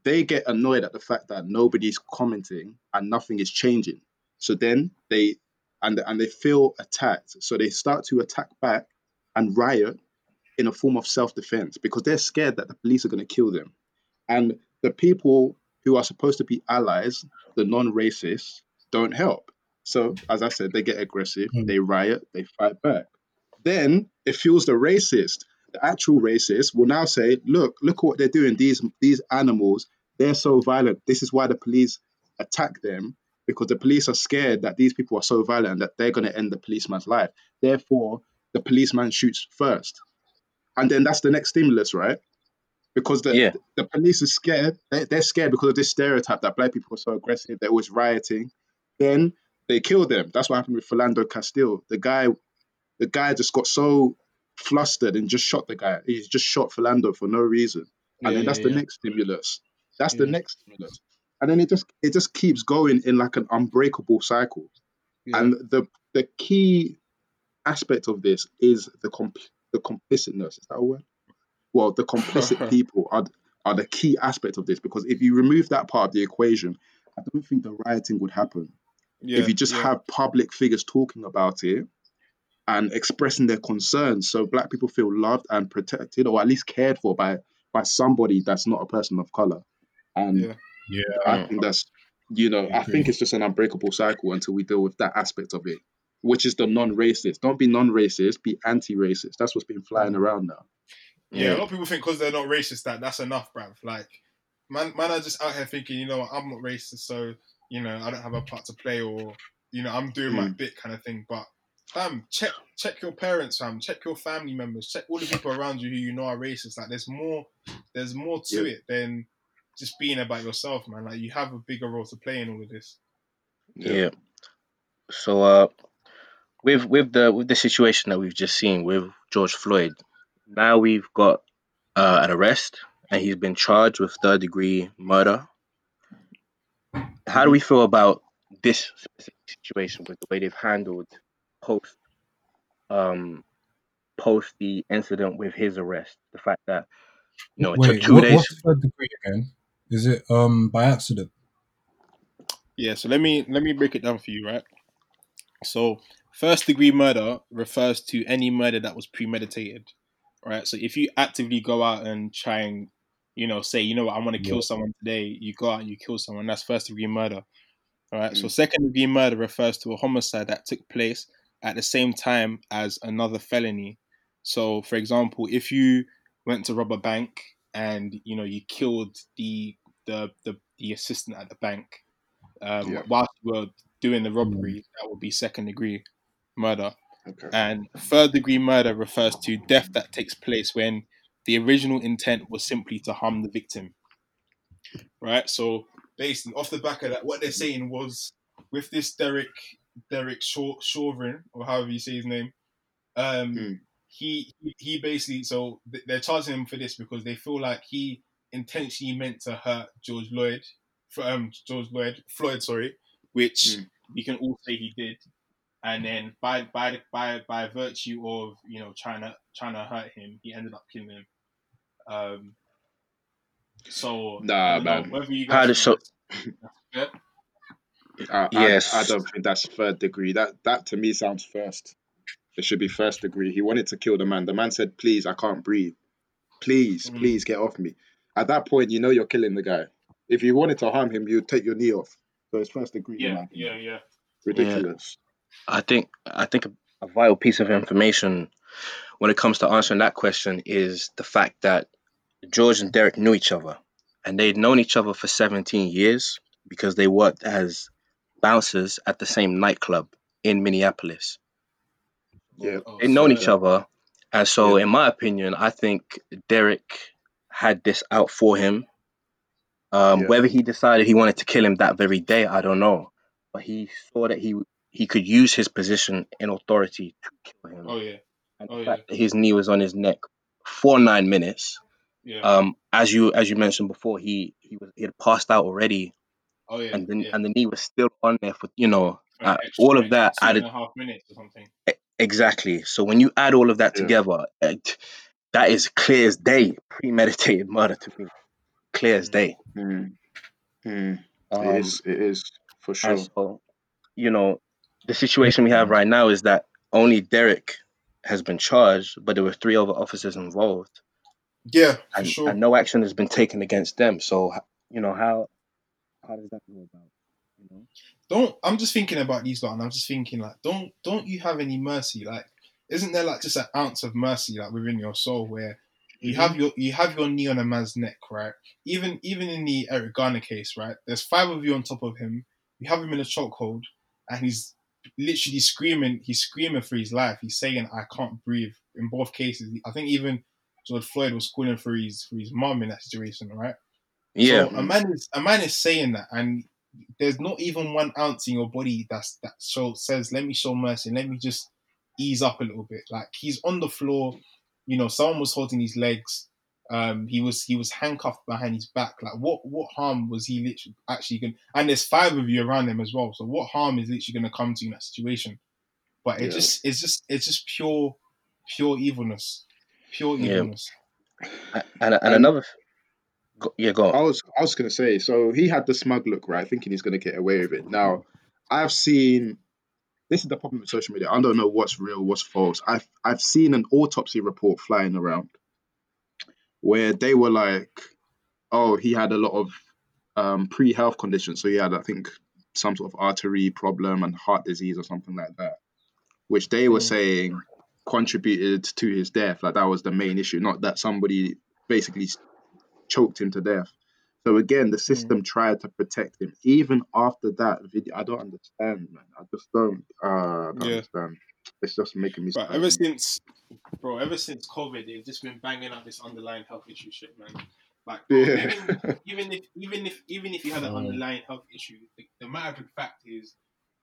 they get annoyed at the fact that nobody's commenting and nothing is changing. So then they and and they feel attacked. So they start to attack back and riot in a form of self-defense because they're scared that the police are going to kill them. And the people who are supposed to be allies, the non-racists, don't help. So as I said, they get aggressive, mm. they riot, they fight back. Then it fuels the racist. The actual racist will now say, look, look what they're doing. These these animals, they're so violent. This is why the police attack them, because the police are scared that these people are so violent that they're going to end the policeman's life. Therefore, the policeman shoots first. And then that's the next stimulus, right? Because the, yeah. the, the police are scared. They're, they're scared because of this stereotype that black people are so aggressive. They're always rioting. Then they kill them. That's what happened with Philando Castile. The guy, the guy just got so flustered and just shot the guy. He just shot Philando for no reason. And yeah, then that's yeah, the yeah. next stimulus. That's yeah. the next stimulus. And then it just it just keeps going in like an unbreakable cycle. Yeah. And the the key aspect of this is the compl- the complicitness. Is that a word? Well, the complicit people are are the key aspect of this, because if you remove that part of the equation, I don't think the rioting would happen. Yeah, if you just yeah. have public figures talking about it and expressing their concerns, so black people feel loved and protected, or at least cared for by by somebody that's not a person of color. And yeah, yeah I think that's, you know, I, I think it's just an unbreakable cycle until we deal with that aspect of it, which is the non-racist. Don't be non-racist, be anti-racist. That's what's been flying around now. Yeah, yeah. A lot of people think because they're not racist that that's enough, bruv. Like, man, man are just out here thinking, you know, I'm not racist, so, you know, I don't have a part to play, or, you know, I'm doing mm. my bit kind of thing. But fam, check check your parents, fam. Check your family members. Check all the people around you who you know are racist. Like, there's more, there's more to yeah. it than just being about yourself, man. Like, you have a bigger role to play in all of this. Yeah. yeah. So, uh, with with the with the situation that we've just seen with George Floyd, now we've got uh, an arrest, and he's been charged with third degree murder. How do we feel about this specific situation with the way they've handled post um post the incident with his arrest? The fact that, you know, it Wait, took two what, days. What's third degree again? Is it um by accident? Yeah, so let me let me break it down for you, right? So first degree murder refers to any murder that was premeditated, right? So if you actively go out and try and, you know, say, you know what, I want to kill yeah. someone today. You go out and you kill someone. That's first degree murder. All right. Mm-hmm. So second degree murder refers to a homicide that took place at the same time as another felony. So, for example, if you went to rob a bank and, you know, you killed the the the, the assistant at the bank um, yeah. whilst you were doing the robbery, that would be second degree murder. Okay. And third degree murder refers to death that takes place when the original intent was simply to harm the victim, right? So basically, off the back of that, what they're saying was, with this Derek Derek Chauvin, or however you say his name, um, mm. he he basically, so they're charging him for this because they feel like he intentionally meant to hurt George Floyd, um, George Floyd, Floyd, sorry, which mm. we can all say he did, and then by by by by virtue of, you know, trying to trying to hurt him, he ended up killing him. Um, so nah, man. Know, you guys I so... yeah. I, yes, I, I don't think that's third degree. That that to me sounds first. It should be first degree. He wanted to kill the man. The man said, "Please, I can't breathe. Please, mm. please get off me." At that point, you know you're killing the guy. If you wanted to harm him, you'd take your knee off. So it's first degree. Yeah, man. yeah, yeah. Ridiculous. Yeah. I think I think a, a vital piece of information when it comes to answering that question is the fact that George and Derek knew each other, and they'd known each other for seventeen years because they worked as bouncers at the same nightclub in Minneapolis. Yeah, oh, they'd known so, each other, and so yeah. in my opinion, I think Derek had this out for him. Um, yeah. Whether he decided he wanted to kill him that very day, I don't know, but he saw that he he could use his position in authority to kill him. Oh yeah. And oh, the fact yeah. that his knee was on his neck for nine minutes. Yeah. Um, as you as you mentioned before, he he was he had passed out already. Oh yeah. And then yeah. and the knee was still on there for, you know, right, uh, all minute, of that added two and a half minutes or something. Exactly. So when you add all of that yeah. together, uh, that is clear as day premeditated murder to me. Clear as day. Mm. Mm. Um, it is. It is for sure. So, you know, the situation we have right now is that only Derek has been charged, but there were three other officers involved. Yeah, and, for sure. And no action has been taken against them. So, you know, how how does that go about? You know? Don't. I'm just thinking about these lot, and I'm just thinking like, don't don't you have any mercy? Like, isn't there like just an ounce of mercy like within your soul where you have your you have your knee on a man's neck, right? Even even in the Eric Garner case, right? There's five of you on top of him. You have him in a chokehold, and he's literally screaming. He's screaming for his life. He's saying, "I can't breathe." In both cases, I think even George Floyd was calling for his for his mum in that situation, right? Yeah. So a man is a man is saying that, and there's not even one ounce in your body that's that so says, "Let me show mercy. Let me just ease up a little bit." Like, he's on the floor. You know, someone was holding his legs. Um, he was he was handcuffed behind his back. Like, what what harm was he literally actually going to... And there's five of you around him as well. So what harm is literally going to come to you in that situation? But it yeah. just it's just it's just pure pure evilness, pure evilness. Yeah. And, and, and, and another, go, yeah, go on. I was I was going to say. So he had the smug look, right, thinking he's going to get away with it. Now, I've seen. This is the problem with social media. I don't know what's real, what's false. I've I've seen an autopsy report flying around where they were like, oh, he had a lot of um, pre-health conditions. So he had, I think, some sort of artery problem and heart disease or something like that, which they were saying contributed to his death. Like, that was the main issue, not that somebody basically choked him to death. So again, the system tried to protect him. Even after that video, I don't understand, man. I just don't, uh, don't yeah. understand. It's just making me. But ever since, bro, ever since COVID, they've just been banging up this underlying health issue shit, man. Like, yeah. even, even if, even if, even if you had an underlying health issue, the, the matter of fact is,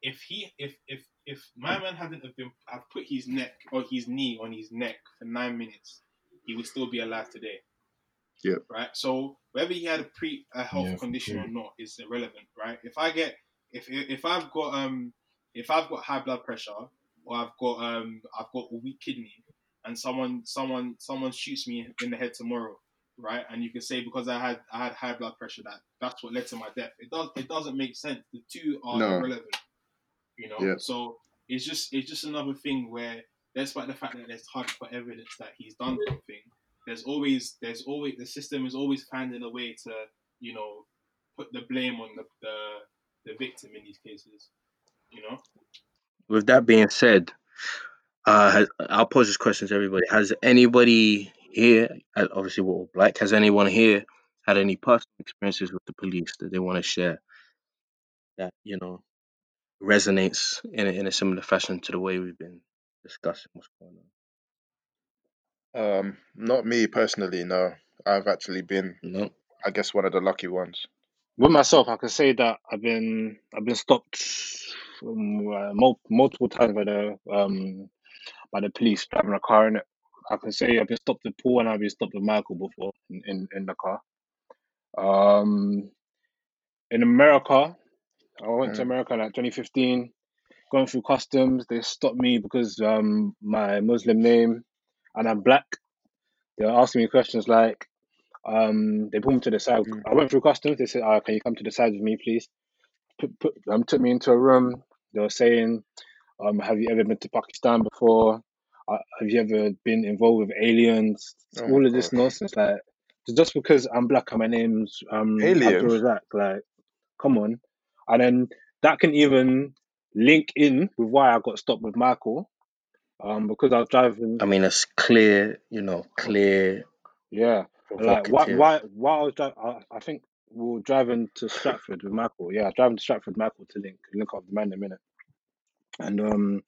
if he, if, if, if my man hadn't have been, have put his neck or his knee on his neck for nine minutes, he would still be alive today. Yeah. Right. So whether he had a pre a health yeah, condition yeah. or not is irrelevant, right? If I get if if I've got um if I've got high blood pressure or I've got um I've got a weak kidney and someone someone someone shoots me in the head tomorrow, right? And you can say because I had I had high blood pressure that that's what led to my death. It does it doesn't make sense. The two are no. irrelevant, you know. Yeah. So it's just it's just another thing where, despite the fact that there's hardcore evidence that he's done something. There's always, there's always, the system is always finding a way to, you know, put the blame on the, the the victim in these cases, you know. With that being said, uh, has, I'll pose this question to everybody: has anybody here, obviously we're all black, has anyone here had any personal experiences with the police that they want to share? That, you know, resonates in a, in a similar fashion to the way we've been discussing what's going on. Um, not me personally, no. I've actually been, no. I guess, one of the lucky ones. With myself, I can say that I've been, I've been stopped um, uh, mul- multiple times by the, um, by the police driving a car in it. I can say I've been stopped with Paul and I've been stopped with Michael before in, in, in the car. Um, in America, I went mm. to America in like twenty fifteen, going through customs. They stopped me because um my Muslim name. And I'm black. They were asking me questions like, um, they pulled me to the side. Mm. I went through customs. They said, oh, "Can you come to the side with me, please?" Put, put, um, took me into a room. They were saying, um, "Have you ever been to Pakistan before? Uh, have you ever been involved with aliens?" Oh, all of this God. nonsense. Like, just because I'm black and my name's um, Abdul Razak. Like, come on. And then that can even link in with why I got stopped with Michael. Um, because I was driving. I mean, it's clear, you know, clear. Yeah, like why? Why? Why I was driving? I, I think we were driving to Stratford with Michael. Yeah, I was driving to Stratford with Michael to link link up with the man in a minute, and um,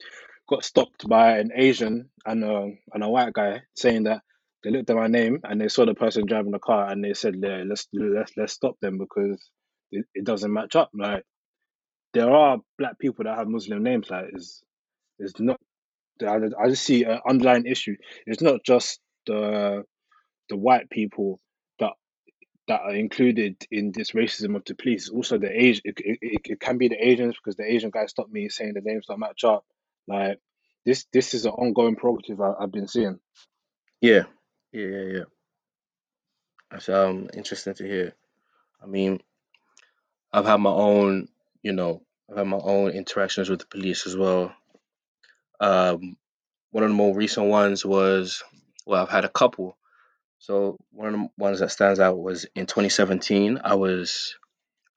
got stopped by an Asian and a and a white guy saying that they looked at my name and they saw the person driving the car and they said, yeah, let's let's let's stop them because it, it doesn't match up. Like, there are black people that have Muslim names. Like, it's it's not. I just see an underlying issue. It's not just the the white people that that are included in this racism of the police. Also, the Asian. It, it, it can be the Asians because the Asian guy stopped me saying the names don't match up. Like, this, this is an ongoing prerogative I, I've been seeing. Yeah, yeah, yeah, yeah. That's um interesting to hear. I mean, I've had my own, you know, I've had my own interactions with the police as well. Um, one of the more recent ones was, well, I've had a couple. So one of the ones that stands out was in twenty seventeen, I was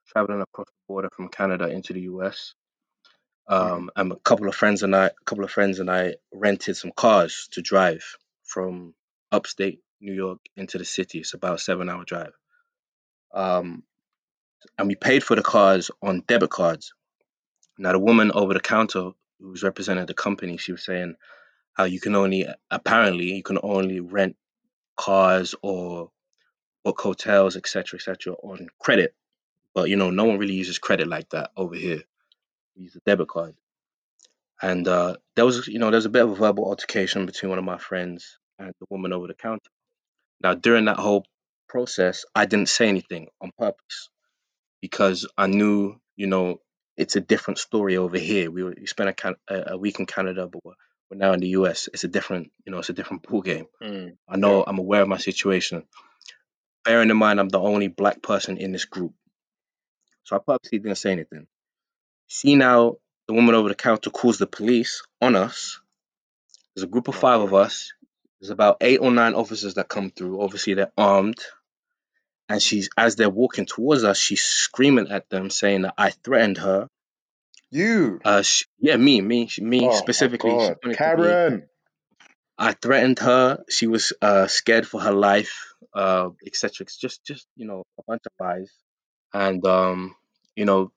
traveling across the border from Canada into the U S. Um, and a couple of friends and I, a couple of friends and I rented some cars to drive from upstate New York into the city. It's about a seven hour drive. Um, and we paid for the cars on debit cards. Now, the woman over the counter who was representing the company, she was saying how you can only, apparently you can only rent cars or book hotels, et cetera, et cetera, on credit. But, you know, no one really uses credit like that over here. Use a debit card. And uh, there was, you know, there was a bit of a verbal altercation between one of my friends and the woman over the counter. Now, during that whole process, I didn't say anything on purpose because I knew, you know, it's a different story over here. We, were, we spent a, a week in Canada, but we're, we're now in the U S. It's a different, you know, it's a different ball game. Mm. I know, I'm aware of my situation. Bearing in mind, I'm the only black person in this group. So I purposely didn't say anything. See now, the woman over the counter calls the police on us. There's a group of five of us. There's about eight or nine officers that come through. Obviously, they're armed. And she's, as they're walking towards us, she's screaming at them, saying that I threatened her. You? Uh, she, yeah, me, me, she, me oh, specifically. She Karen! I threatened her. She was uh, scared for her life, uh, et cetera. It's just, just, you know, a bunch of lies. And, um, you know,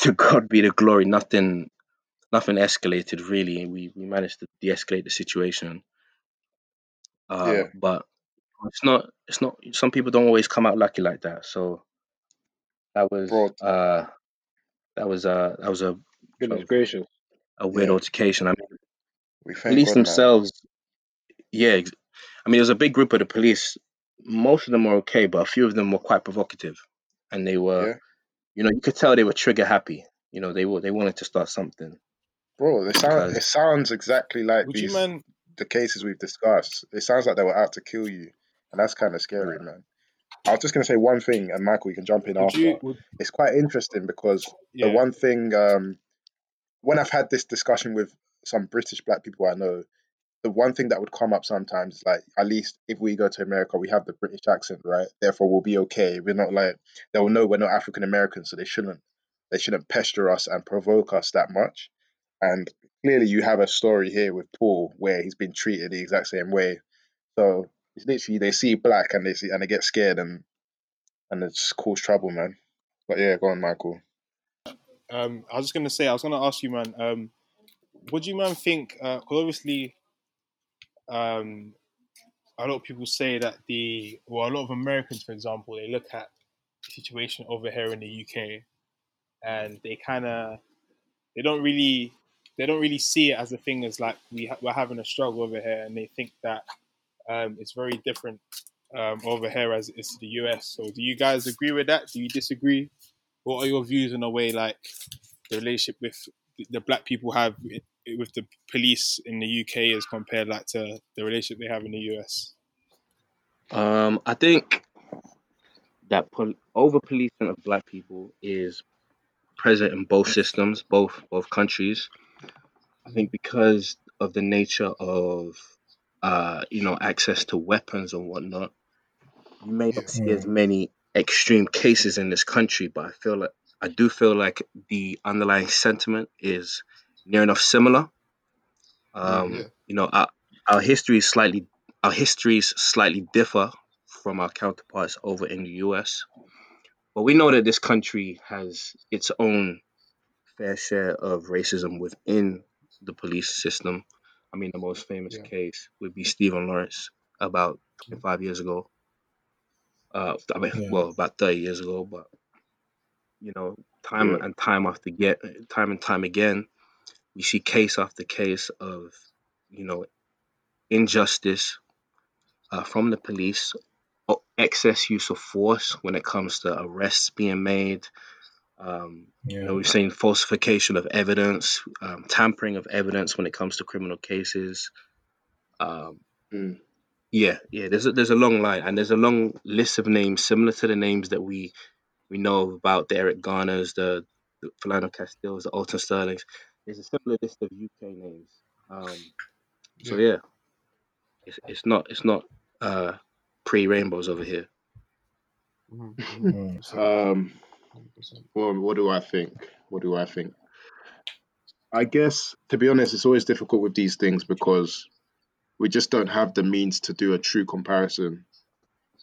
to God be the glory, nothing nothing escalated really. We we managed to de-escalate the situation. Uh, yeah. But it's not it's not some people don't always come out lucky like that. So that was uh, that was uh that was a goodness gracious. A weird yeah. altercation. I mean we police God themselves now. Yeah, I mean there's a big group of the police. Most of them were okay, but a few of them were quite provocative and they were yeah. You know, you could tell they were trigger happy. You know, they were they wanted to start something. Bro, they sound, it sounds exactly like these, man, the cases we've discussed. It sounds like they were out to kill you, and that's kind of scary, yeah. man. I was just gonna say one thing, and Michael, you can jump in would after. You, would... It's quite interesting because yeah. the one thing, um, when I've had this discussion with some British black people I know, the one thing that would come up sometimes is like, at least if we go to America, we have the British accent, right? Therefore, we'll be okay. We're not like, they'll know we're not African Americans, so they shouldn't, they shouldn't pester us and provoke us that much. And clearly you have a story here with Paul where he's been treated the exact same way. So it's literally, they see black and they see, and they get scared and, and it just cause trouble, man. But yeah, go on, Michael. Um, I was just going to say, I was going to ask you, man, um, what do you, man, think? Uh, obviously, Um, a lot of people say that the, well, a lot of Americans, for example, they look at the situation over here in the U K and they kind of, they don't really, they don't really see it as a thing as like, we ha- we're having a struggle over here and they think that um, it's very different um, over here as it is to the U S. So do you guys agree with that? Do you disagree? What are your views on a way like the relationship with the black people have with the police in the U K as compared like to the relationship they have in the U S? Um, I think that pol- over-policing of black people is present in both systems, both both countries. I think because of the nature of, uh, you know, access to weapons and whatnot, you may not see as many extreme cases in this country, but I feel like, I do feel like the underlying sentiment is near enough similar. Um, yeah. You know, our, our histories slightly our histories slightly differ from our counterparts over in the U S, but we know that this country has its own fair share of racism within the police system. I mean, the most famous yeah. case would be Stephen Lawrence about twenty-five years ago. Uh, I mean, yeah. well, about thirty years ago, but you know, time yeah. and time after get time and time again. We see case after case of, you know, injustice uh, from the police, excess use of force when it comes to arrests being made. Um, yeah. You know, we've seen falsification of evidence, um, tampering of evidence when it comes to criminal cases. Um, mm. Yeah, yeah. There's a, there's a long line, and there's a long list of names similar to the names that we we know about: the Eric Garners, the Philando Castile, the Alton Sterlings. There's a similar list of U K names. Um, so yeah, it's it's not it's not uh, pre rainbows over here. um, well, what do I think? What do I think? I guess, to be honest, it's always difficult with these things because we just don't have the means to do a true comparison.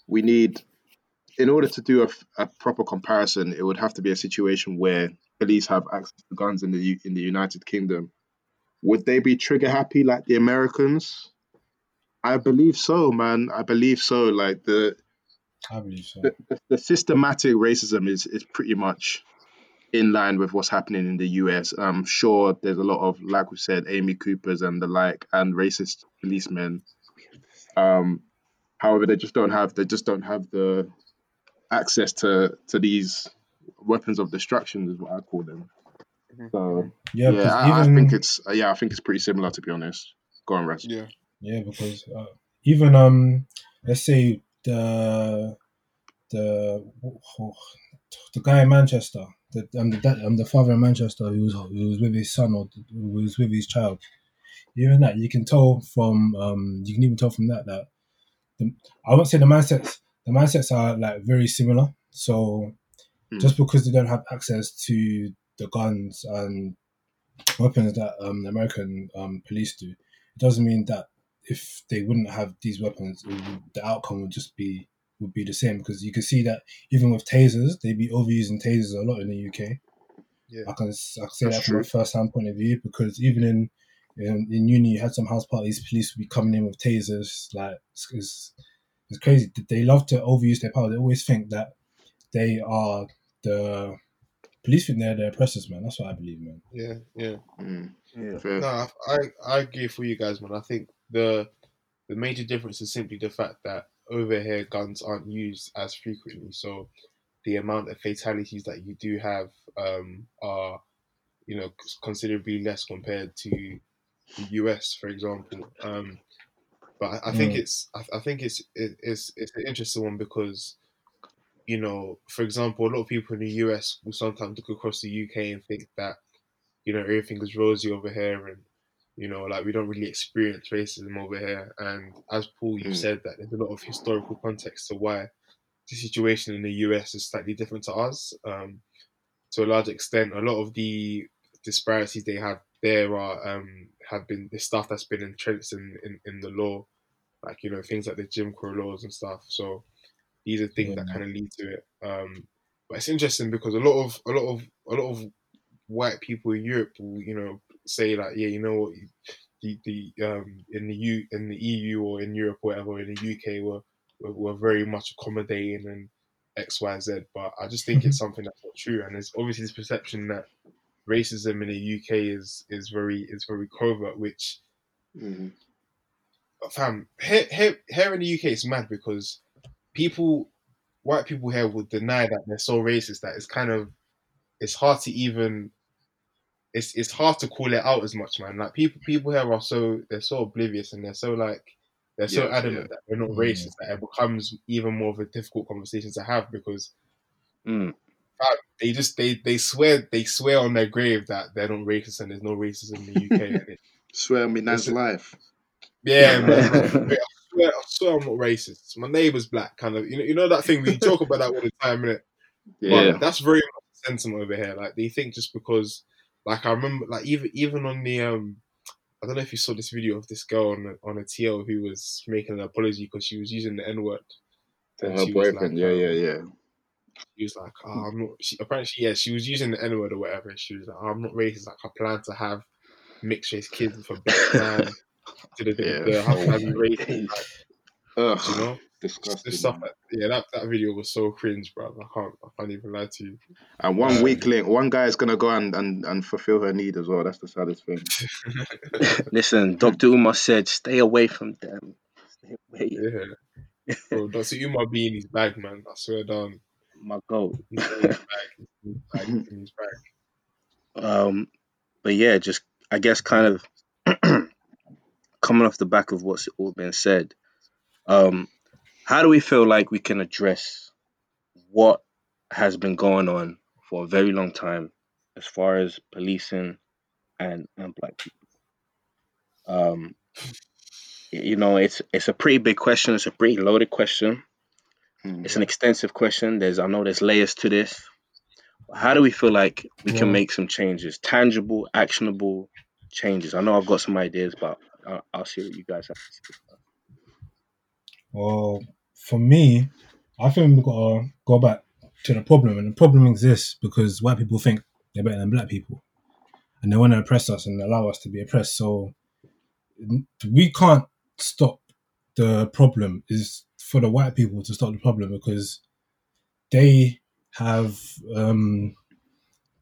We need, in order to do a, a proper comparison, it would have to be a situation where police have access to guns in the in the United Kingdom. Would they be trigger happy like the Americans? I believe so, man. I believe so. Like the, I believe so. the, the, the systematic racism is is pretty much in line with what's happening in the U S. I'm sure there's a lot of, like we said, Amy Coopers and the like, and racist policemen. Um, however, they just don't have they just don't have the access to to these weapons of destruction, is what I call them. So yeah, yeah I, even, I think it's yeah, I think it's pretty similar, to be honest. Go on, Raz. Yeah, yeah, because uh, even um, let's say the the oh, the guy in Manchester. The, um, the dad, um, the father in Manchester who was, who was with his son or who was with his child. Even that, you can tell from, um, you can even tell from that that the, I won't say the mindsets, the mindsets are like very similar. So mm. just because they don't have access to the guns and weapons that um, the American um, police do, it doesn't mean that if they wouldn't have these weapons, it would, the outcome would just be would be the same, because you can see that even with tasers, they be overusing tasers a lot in the U K. Yeah, I can, I can say That's that from true. a first-hand point of view, because even in, in in uni, you had some house parties, police would be coming in with tasers. Like it's, it's crazy. They love to overuse their power. They always think that they are the police think they're the oppressors, man. That's what I believe, man. Yeah, yeah, mm. yeah. No, I I agree for you guys, man. I think the the major difference is simply the fact that over here, guns aren't used as frequently, so the amount of fatalities that you do have um, are, you know, considerably less compared to the U S, for example. Um, but I, I think mm. it's, I, I think it's, it, it's, it's an interesting one because, you know, for example, a lot of people in the U S will sometimes look across the U K and think that, you know, everything is rosy over here and, you know, like we don't really experience racism over here. And as Paul, you've mm. said that there's a lot of historical context to why the situation in the U S is slightly different to us. Um, to a large extent, a lot of the disparities they have there are um, have been the stuff that's been entrenched in, in, in the law, like, you know, things like the Jim Crow laws and stuff. So these are things yeah. that kind of lead to it. Um, but it's interesting because a lot of a lot of a lot of white people in Europe will, you know, say like, yeah, you know what, the the um in the U in the E U or in Europe or whatever, in the U K we're we're very much accommodating and X Y Z. But I just think it's something that's not true, and there's obviously this perception that racism in the U K is is very is very covert. Which, mm-hmm. fam, here, here here in the U K it's mad because people, white people here will deny that they're so racist that it's kind of it's hard to even. It's it's hard to call it out as much, man. Like people people here are so they're so oblivious and they're so like they're yeah, so adamant yeah. that they're not racist mm. that it becomes even more of a difficult conversation to have because mm. they just they, they swear they swear on their grave that they're not racist and there's no racism in the U K. And it, swear on me, that's life. Yeah, man. man I, swear, I swear I'm not racist. My neighbour's black, kind of. You know you know that thing we talk about that all the time, innit? Yeah, but that's very much the sentiment over here. Like they think just because. Like I remember, like even even on the um, I don't know if you saw this video of this girl on a, on a T L who was making an apology because she was using the N word. Her boyfriend, like, yeah, yeah, yeah. She was like, oh, I'm not. She, apparently, yeah, she was using the N word or whatever. And she was like, oh, I'm not racist. Like I plan to have mixed race kids with a black man. To the yeah, how can I be racist? Like, ugh, you know. Disgusting. Stuff like, yeah, that, that video was so cringe, bro. I can't, I can't even lie to you. And one um, week link, one guy is gonna go and, and, and fulfill her need as well. That's the saddest thing. Listen, Doctor Umar said, "Stay away from them." Stay away. Yeah, bro, Doctor Umar be in his bag, man. I swear down. My goal. He's in his bag. He's in his bag. Um, but yeah, just I guess kind of coming off the back of what's all been said. Um. How do we feel like we can address what has been going on for a very long time as far as policing and, and black people. Um, you know, it's it's a pretty big question. It's a pretty loaded question. Mm-hmm. It's an extensive question. There's I know there's layers to this. How do we feel like we yeah. can make some changes, tangible, actionable changes? I know I've got some ideas, but I'll, I'll see what you guys have to say. Well, for me, I think we've got to go back to the problem, and the problem exists because white people think they're better than black people, and they want to oppress us and allow us to be oppressed. So we can't stop the problem. It's for the white people to stop the problem, because they have um,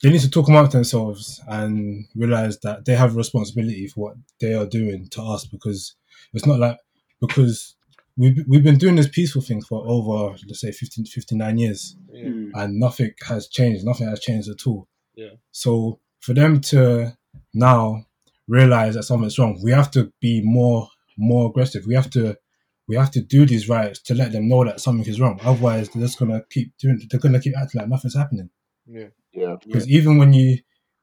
they need to talk amongst themselves and realize that they have a responsibility for what they are doing to us, because it's not like because. We've, we've been doing this peaceful thing for over, let's say, fifty, fifty-nine years, yeah. and nothing has changed. Nothing has changed at all. Yeah. So for them to now realize that something's wrong, we have to be more more aggressive. We have to we have to do these riots to let them know that something is wrong. Otherwise, they're just gonna keep doing. They're gonna keep acting like nothing's happening. Yeah. Yeah. Because yeah. even when you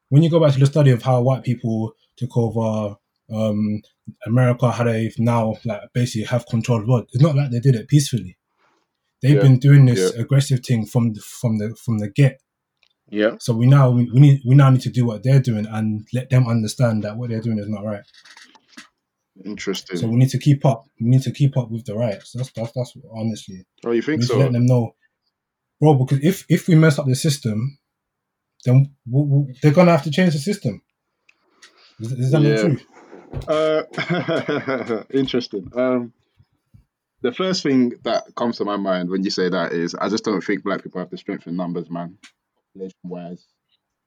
when you go back to the study of how white people took over. Um, America, how they've now like basically have control of the world. It's not like they did it peacefully. They've yeah, been doing this yeah. aggressive thing from the, from the from the get. Yeah. So we now we need we now need to do what they're doing and let them understand that what they're doing is not right. Interesting. So we need to keep up. We need to keep up with the riots. That's that's that's honestly. Oh, you think we need so? To let them know, bro. Because if if we mess up the system, then we'll, we'll, they're gonna have to change the system. Is, is that yeah. not true? Uh, interesting. Um, the first thing that comes to my mind when you say that is I just don't think black people have the strength in numbers, man. Wise,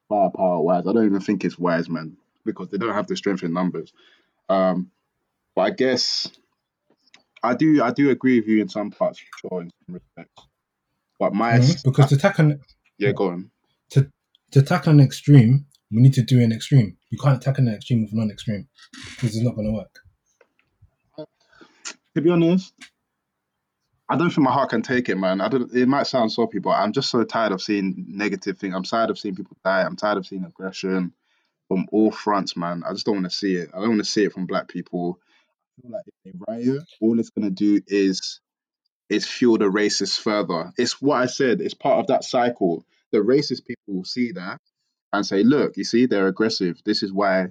firepower wise, I don't even think it's wise, man, because they don't have the strength in numbers. Um, but I guess I do. I do agree with you in some parts, sure, in some respects. But my mm-hmm, because I, to tackle an, yeah, go on. To to tackle an extreme, we need to do an extreme. You can't attack an extreme with non-extreme, because it's not going to work. To be honest, I don't think my heart can take it, man. I don't. It might sound soppy, but I'm just so tired of seeing negative things. I'm tired of seeing people die. I'm tired of seeing aggression from all fronts, man. I just don't want to see it. I don't want to see it from black people. I feel like if they riot, all it's going to do is is fuel the racists further. It's what I said. It's part of that cycle. The racist people will see that and say, look, you see, they're aggressive. This is why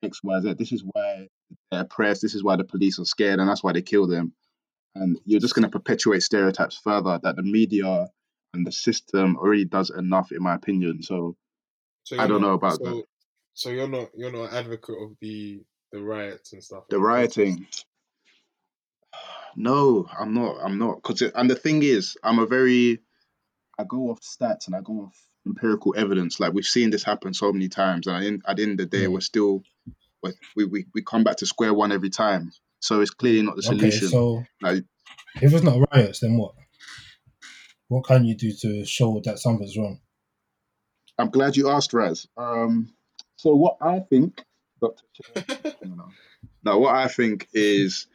X, Y, Z. This is why they're oppressed. This is why the police are scared, and that's why they kill them. And you're just going to perpetuate stereotypes further that the media and the system already does enough, in my opinion. So, so I don't not, know about so, that. So you're not you're not an advocate of the the riots and stuff. The like rioting. That. No, I'm not. I'm not. 'Cause it, and the thing is, I'm a very. I go off stats and I go off empirical evidence. Like, we've seen this happen so many times, and at the end, at the end of the day, we're still we, we we come back to square one every time. So it's clearly not the solution. Okay, so like, if it's not riots, then what? What can you do to show that something's wrong? I'm glad you asked, Raz. Um, so what I think, Doctor no, what I think is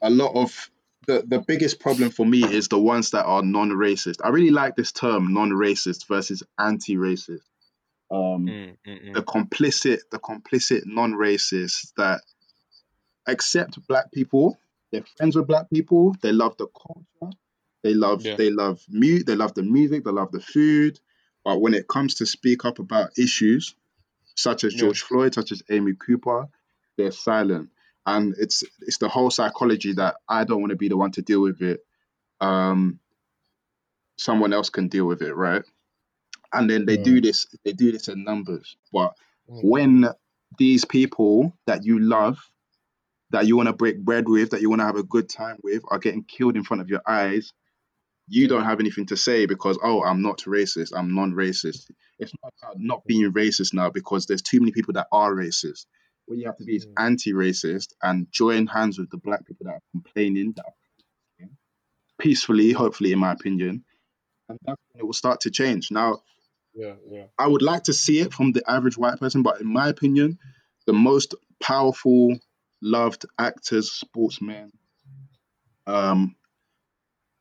a lot of. The, the biggest problem for me is the ones that are non-racist. I really like this term, non-racist versus anti-racist. Um, mm, mm, mm. The complicit, the complicit non-racists that accept black people. They're friends with black people. They love the culture. They love, yeah. they love mute. They love the music. They love the food. But when it comes to speak up about issues such as yeah. George Floyd, such as Amy Cooper, they're silent. And it's it's the whole psychology that I don't want to be the one to deal with it. Um, someone else can deal with it, right? And then they yeah. do this. They do this in numbers. But yeah. when these people that you love, that you want to break bread with, that you want to have a good time with, are getting killed in front of your eyes, you don't have anything to say because, oh, I'm not racist. I'm non-racist. It's not about not being racist now because there's too many people that are racist. What you have to be is anti-racist and join hands with the black people that are complaining, that are peacefully, hopefully, in my opinion, and that's when it will start to change. Now, yeah, yeah. I would like to see it from the average white person, but in my opinion, the most powerful, loved actors, sportsmen, um,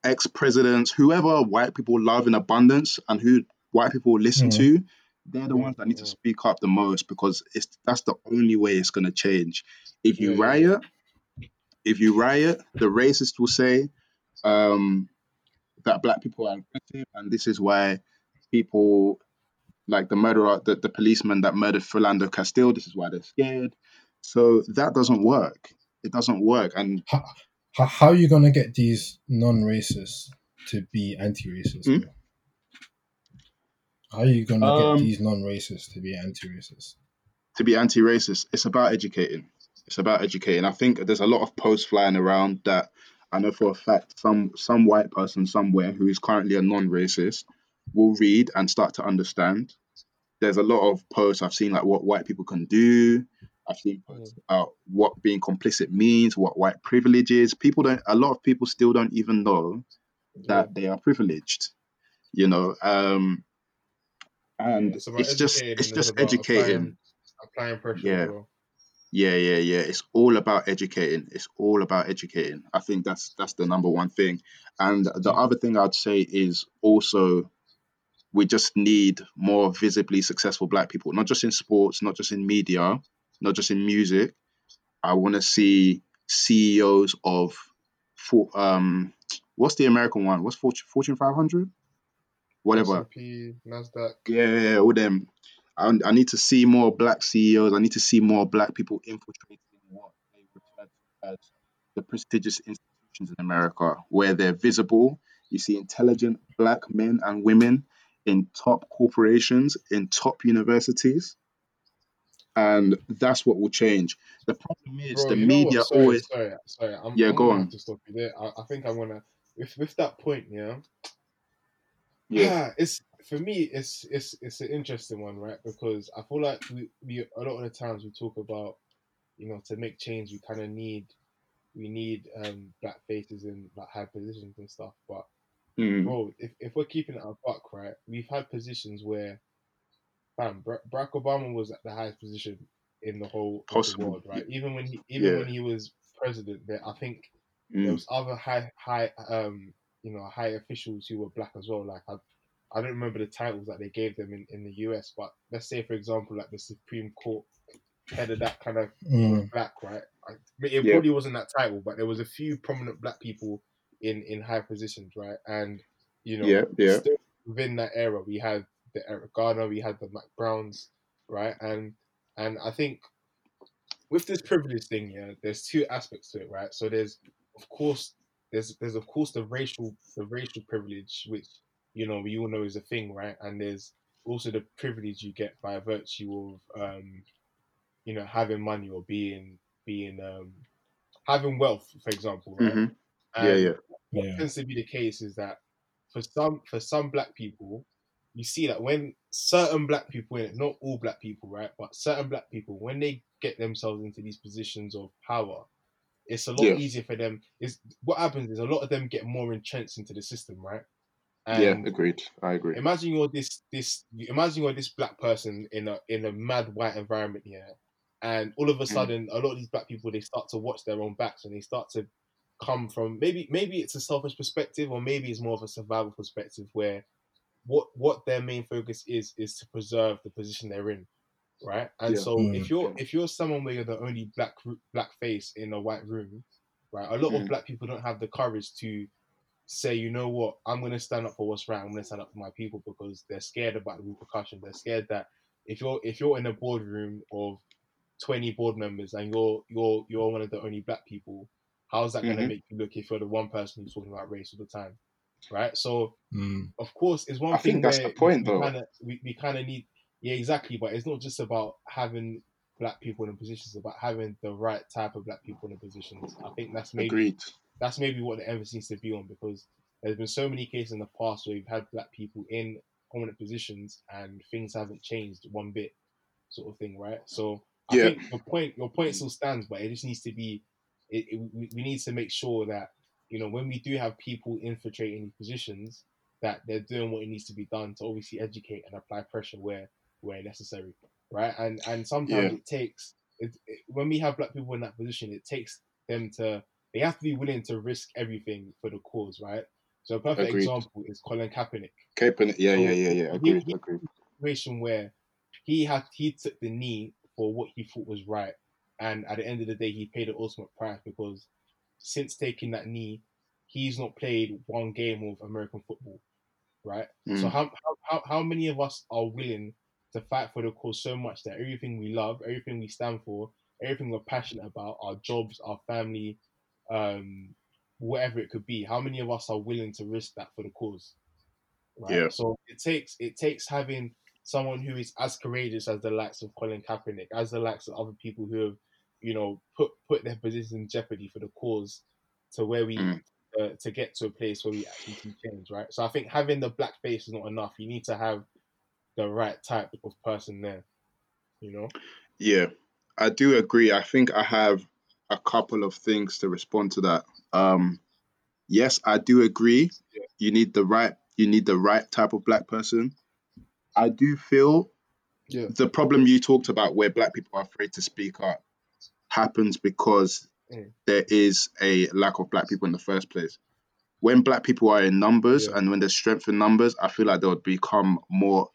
ex-presidents, whoever white people love in abundance and who white people listen yeah. to, they're the ones that need to speak up the most, because it's that's the only way it's going to change. If you riot, if you riot, the racist will say um, that black people are aggressive, and this is why people like the murderer, the, the policeman that murdered Philando Castile, this is why they're scared. So that doesn't work. It doesn't work. And how, how are you going to get these non-racists to be anti-racist? Mm-hmm. How are you going to um, get these non-racists to be anti-racist? To be anti-racist, it's about educating. It's about educating. I think there's a lot of posts flying around that I know for a fact some some white person somewhere who is currently a non-racist will read and start to understand. There's a lot of posts I've seen, like what white people can do. I've seen posts about what being complicit means, what white privilege is. People don't. A lot of people still don't even know that yeah. they are privileged. You know. Um, And it's, it's just it's just it's educating. Applying, applying pressure. Yeah. Well. yeah, yeah, yeah. It's all about educating. It's all about educating. I think that's that's the number one thing. And the other thing I'd say is also we just need more visibly successful black people, not just in sports, not just in media, not just in music. I want to see C E Os of, for, um, what's the American one? What's Fortune five hundred? Whatever. S and P, NASDAQ. Yeah, yeah, all them. I, I need to see more black C E Os. I need to see more black people infiltrating what they refer to as the prestigious institutions in America, where they're visible. You see intelligent black men and women in top corporations, in top universities. And that's what will change. The problem is Bro, the media sorry, always... Sorry, sorry. I'm, yeah, I'm go on. To stop you there. I, I think I'm going to... With, with that point, yeah... Yeah. yeah, it's for me. It's it's it's an interesting one, right? Because I feel like we, we a lot of the times we talk about, you know, to make change, we kind of need we need um, black faces in like high positions and stuff. But mm. bro, if if we're keeping it our buck, right, we've had positions where, bam, Barack Obama was at the highest position in the whole the world, right? Even when he even yeah. when he was president, there I think mm. there was other high high um. you know, high officials who were black as well. Like I, I don't remember the titles that they gave them in, in the U S, but let's say, for example, like the Supreme Court head of that kind of mm. black, right? I, it yeah. probably wasn't that title, but there was a few prominent black people in, in high positions, right? And, you know, yeah, yeah. still within that era, we had the Eric Garner, we had the Mike Browns, right? And, and I think with this privilege thing, yeah, there's two aspects to it, right? So there's, of course, There's, there's of course the racial, the racial privilege, which you know we all know is a thing, right? And there's also the privilege you get by virtue of, um, you know, having money or being, being, um, having wealth, for example, right? Mm-hmm. And yeah, yeah. What yeah. tends to be the case is that for some, for some black people, you see that when certain black people, not all black people, right, but certain black people, when they get themselves into these positions of power, it's a lot yeah. easier for them. Is what happens is a lot of them get more entrenched into the system, right? And yeah, agreed. I agree. Imagine you're this this imagine you're this black person in a in a mad white environment, yeah. And all of a sudden, mm. a lot of these black people, they start to watch their own backs, and they start to come from maybe maybe it's a selfish perspective, or maybe it's more of a survival perspective, where what what their main focus is is to preserve the position they're in. Right, and yeah. so mm. if you're if you're someone where you're the only black black face in a white room, right? A lot mm. of black people don't have the courage to say, you know what, I'm gonna stand up for what's right. I'm gonna stand up for my people, because they're scared about the repercussions. They're scared that if you're if you're in a boardroom of twenty board members and you're you're you're one of the only black people, how's that mm-hmm. gonna make you look if you're the one person who's talking about race all the time, right? So mm. of course, it's one I thing. I think that's the point, we, though. Kinda, we we kind of need. Yeah, exactly. But it's not just about having black people in positions; it's about having the right type of black people in positions. I think that's maybe Agreed. that's maybe what the emphasis needs to be on, because there's been so many cases in the past where we've had black people in prominent positions and things haven't changed one bit, sort of thing, right? So I yeah. think your point, your point still stands, but it just needs to be. It, it, we need to make sure that, you know, when we do have people infiltrating these positions, that they're doing what it needs to be done to obviously educate and apply pressure where. where necessary, right? And and sometimes yeah. it takes, it, it, when we have black people in that position, it takes them to, they have to be willing to risk everything for the cause, right? So a perfect Agreed. example is Colin Kaepernick. Kaepernick, yeah, so yeah, yeah, yeah, agreed, he, he agreed. Situation where he had he took the knee for what he thought was right, and at the end of the day, he paid the ultimate price, because since taking that knee, he's not played one game of American football, right? Mm. So how, how how many of us are willing to fight for the cause so much that everything we love, everything we stand for, everything we're passionate about, our jobs, our family, um, whatever it could be, how many of us are willing to risk that for the cause? Right? Yeah. So it takes it takes having someone who is as courageous as the likes of Colin Kaepernick, as the likes of other people who have, you know, put, put their positions in jeopardy for the cause, to where we mm. uh, to get to a place where we actually can change, right? So I think having the black face is not enough. You need to have the right type of person there, you know? Yeah, I do agree. I think I have a couple of things to respond to that. Um, yes, I do agree. Yeah. You need the right, you need the right type of black person. I do feel yeah. the problem you talked about, where black people are afraid to speak up, happens because mm. there is a lack of black people in the first place. When black people are in numbers yeah. and when there's strength in numbers, I feel like they would become more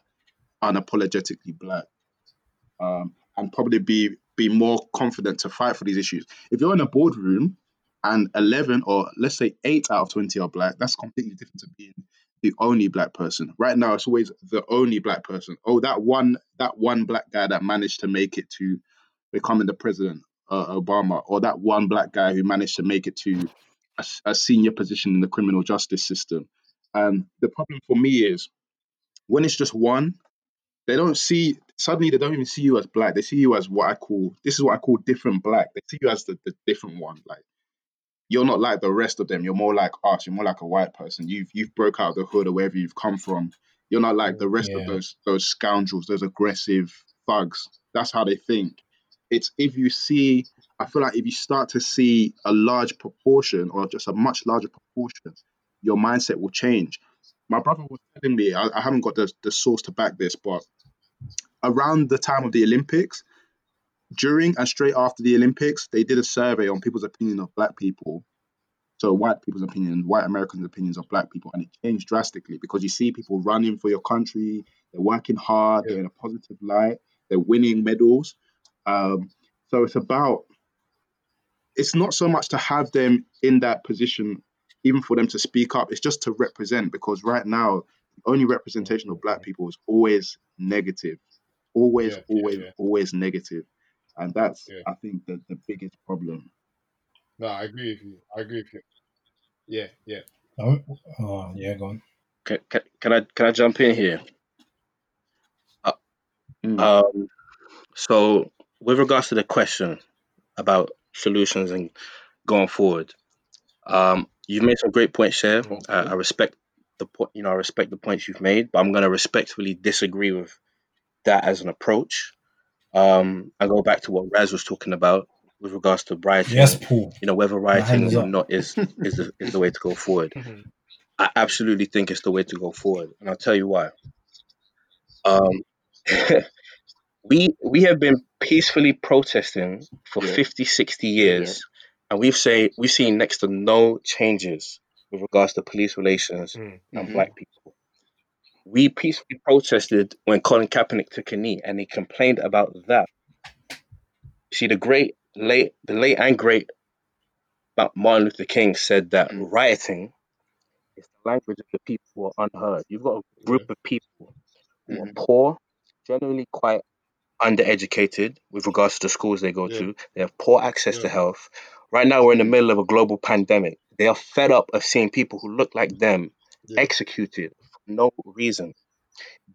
unapologetically black, um, and probably be be more confident to fight for these issues. If you're in a boardroom and eleven or let's say eight out of twenty are black, that's completely different to being the only black person. Right now, it's always the only black person. Oh, that one that one black guy that managed to make it to becoming the president, uh, Obama, or that one black guy who managed to make it to a, a senior position in the criminal justice system. Um, the problem for me is when it's just one, They don't see, suddenly they don't even see you as black. They see you as what I call, this is what I call different black. They see you as the, the different one. Like, you're not like the rest of them. You're more like us. You're more like a white person. You've you've broke out of the hood or wherever you've come from. You're not like the rest yeah. of those those scoundrels, those aggressive thugs. That's how they think. It's if you see, I feel like if you start to see a large proportion or just a much larger proportion, your mindset will change. My brother was telling me, I, I haven't got the, the source to back this, but around the time of the Olympics, during and straight after the Olympics, they did a survey on people's opinion of black people. So white people's opinion, white Americans' opinions of black people. And it changed drastically because you see people running for your country. They're working hard. Yeah. They're in a positive light. They're winning medals. Um, so it's about, it's not so much to have them in that position, even for them to speak up, it's just to represent, because right now, the only representation of black people is always negative, always, yeah, always, yeah, yeah. always negative. And that's, yeah. I think, the, the biggest problem. No, I agree with you. I agree with you. Yeah, yeah. Oh, oh yeah, go on. Can, can, can, I, can I jump in here? Uh, mm. um, so with regards to the question about solutions and going forward, um, you've made some great points, Cher. Uh, I respect the po- you know, I respect the points you've made, but I'm going to respectfully disagree with that as an approach. Um, I go back to what Raz was talking about with regards to rioting. Yes, Paul. You know, whether rioting or not is is the, is the way to go forward. Mm-hmm. I absolutely think it's the way to go forward, and I'll tell you why. Um, we we have been peacefully protesting for yeah. fifty, sixty years. Yeah. And we've say we've seen next to no changes with regards to police relations mm-hmm. and black people. We peacefully protested when Colin Kaepernick took a knee, and he complained about that. See, the great late, the late and great Martin Luther King said that rioting is the language of the people who are unheard. You've got a group of people who mm-hmm. are poor, generally quite undereducated with regards to the schools they go yeah. to. They have poor access yeah. to health. Right now, we're in the middle of a global pandemic. They are fed up of seeing people who look like them yeah. executed for no reason.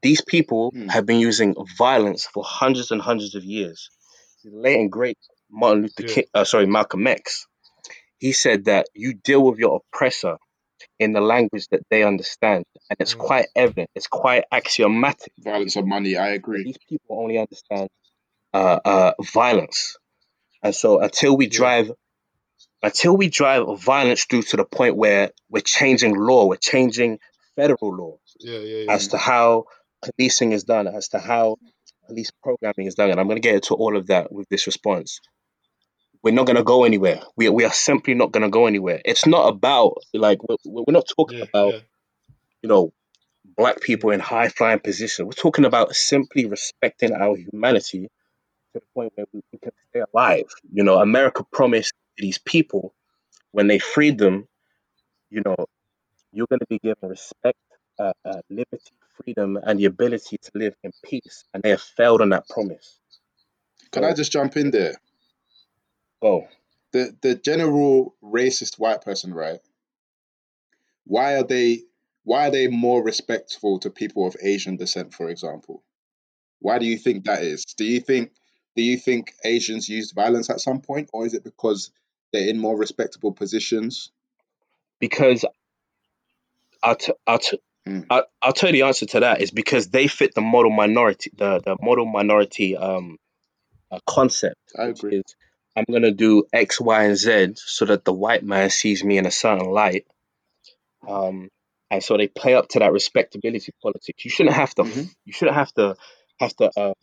These people mm. have been using violence for hundreds and hundreds of years. The late and great Martin Luther yeah. King, uh, sorry, Malcolm X, he said that you deal with your oppressor in the language that they understand. And it's mm. quite evident. It's quite axiomatic. Violence of money, I agree. These people only understand uh, uh, violence. And so until we drive... Yeah. Until we drive violence through to the point where we're changing law, we're changing federal law yeah, yeah, yeah. as to how policing is done, as to how police programming is done. And I'm going to get into all of that with this response. We're not going to go anywhere. We we are simply not going to go anywhere. It's not about, like, we're, we're not talking yeah, about, yeah. you know, black people in high-flying positions. We're talking about simply respecting our humanity to the point where we can stay alive. You know, America promised these people, when they freed them, you know, you're going to be given respect, uh, uh, liberty, freedom, and the ability to live in peace. And they have failed on that promise. Can so, I just jump in there? Go. The, the general racist white person, right? Why are they why are they more respectful to people of Asian descent, for example? Why do you think that is? Do you think do you think Asians used violence at some point, or is it because they're in more respectable positions? Because I'll t- I'll, t- mm. I'll, I'll tell you the answer to that is because they fit the model minority the the model minority um uh, concept. I agree. Is, I'm gonna do X, Y, and Z so that the white man sees me in a certain light. Um, and so they play up to that respectability politics. You shouldn't have to. Mm-hmm. You shouldn't have to have to, um,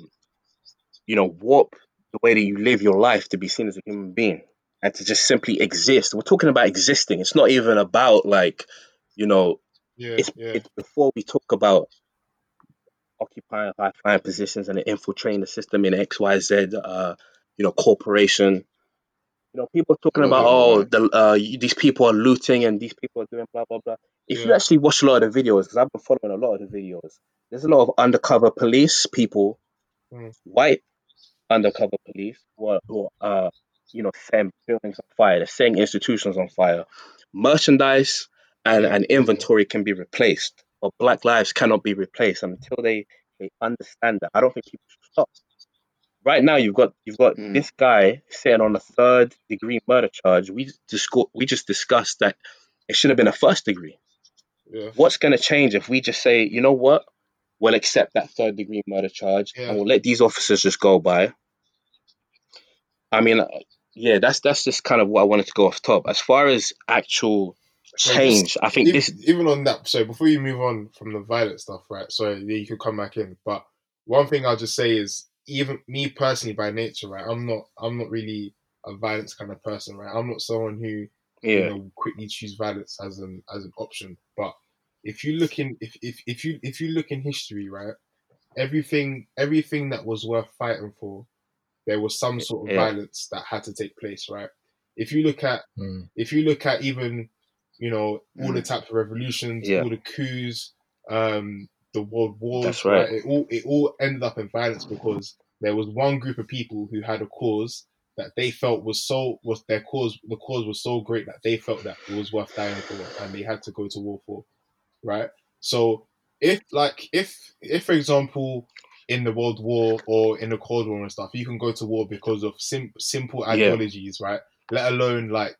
you know, warp the way that you live your life to be seen as a human being and to just simply exist. We're talking about existing. It's not even about like, you know, yeah, it's, yeah. it's before we talk about occupying high-flying positions and infiltrating the system in X, Y, Z, uh, you know, corporation. You know, people are talking about, oh, the uh, these people are looting and these people are doing blah, blah, blah. If yeah. you actually watch a lot of the videos, because I've been following a lot of the videos, there's a lot of undercover police people, mm. white undercover police, who are, who are uh, you know, setting buildings on fire. They're setting institutions on fire. Merchandise and, and inventory can be replaced, but black lives cannot be replaced until they, they understand that. I don't think people should stop. Right now, you've got you've got mm. this guy sitting on a third degree murder charge. We just we just discussed that it should have been a first degree. Yeah. What's going to change if we just say, you know what, we'll accept that third degree murder charge yeah. and we'll let these officers just go by? I mean, yeah, that's that's just kind of what I wanted to go off top. As far as actual change, I think even, this even on that. So before you move on from the violent stuff, right? So yeah, you can come back in. But one thing I'll just say is, even me personally, by nature, right, I'm not, I'm not really a violence kind of person, right? I'm not someone who, yeah. you know, quickly choose violence as an as an option. But if you look in, if, if if you if you look in history, right, everything everything that was worth fighting for, there was some sort of yeah. violence that had to take place, right? If you look at, mm. if you look at even, you know, all mm. the types of revolutions, yeah. all the coups, um. the world wars, That's right. right? It all it all ended up in violence because there was one group of people who had a cause that they felt was so was their cause. The cause was so great that they felt that it was worth dying for, and they had to go to war for, right? So if like if if for example in the World War or in the Cold War and stuff, you can go to war because of sim- simple ideologies, yeah. right? Let alone like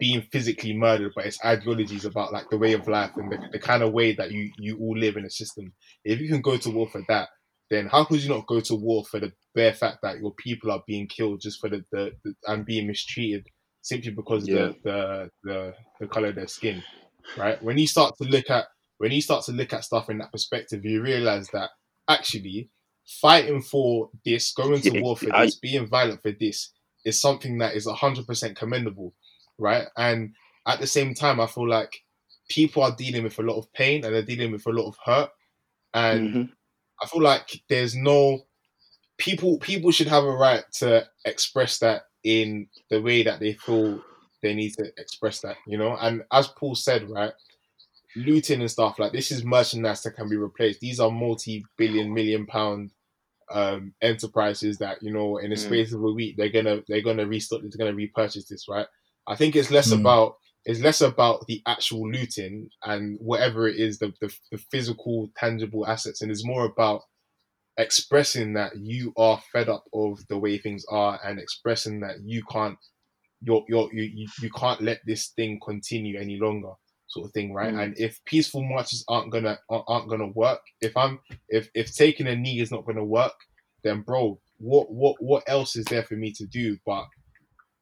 being physically murdered, but it's ideologies about like the way of life and the, the kind of way that you you all live in a system. If you can go to war for that, then how could you not go to war for the bare fact that your people are being killed just for the, the, the and being mistreated simply because yeah. of the, the the the color of their skin, right? When you start to look at when you start to look at stuff in that perspective, you realize that actually fighting for this, going to war for this, being violent for this is something that is one hundred percent commendable. Right, and at the same time, I feel like people are dealing with a lot of pain and they're dealing with a lot of hurt, and mm-hmm. I feel like there's no people. People should have a right to express that in the way that they feel they need to express that, you know. And as Paul said, right, looting and stuff like this is merchandise that can be replaced. These are multi-billion, million-pound um, enterprises that, you know, in the space mm. of a week, they're gonna they're gonna restock, they're gonna repurchase this, right? I think it's less mm. about it's less about the actual looting and whatever it is, the, the the physical, tangible assets, and it's more about expressing that you are fed up of the way things are and expressing that you can't you're, you're, you you you can't let this thing continue any longer, sort of thing, right? Mm. And if peaceful marches aren't gonna aren't gonna work, if I'm if if taking a knee is not gonna work, then bro, what what what else is there for me to do but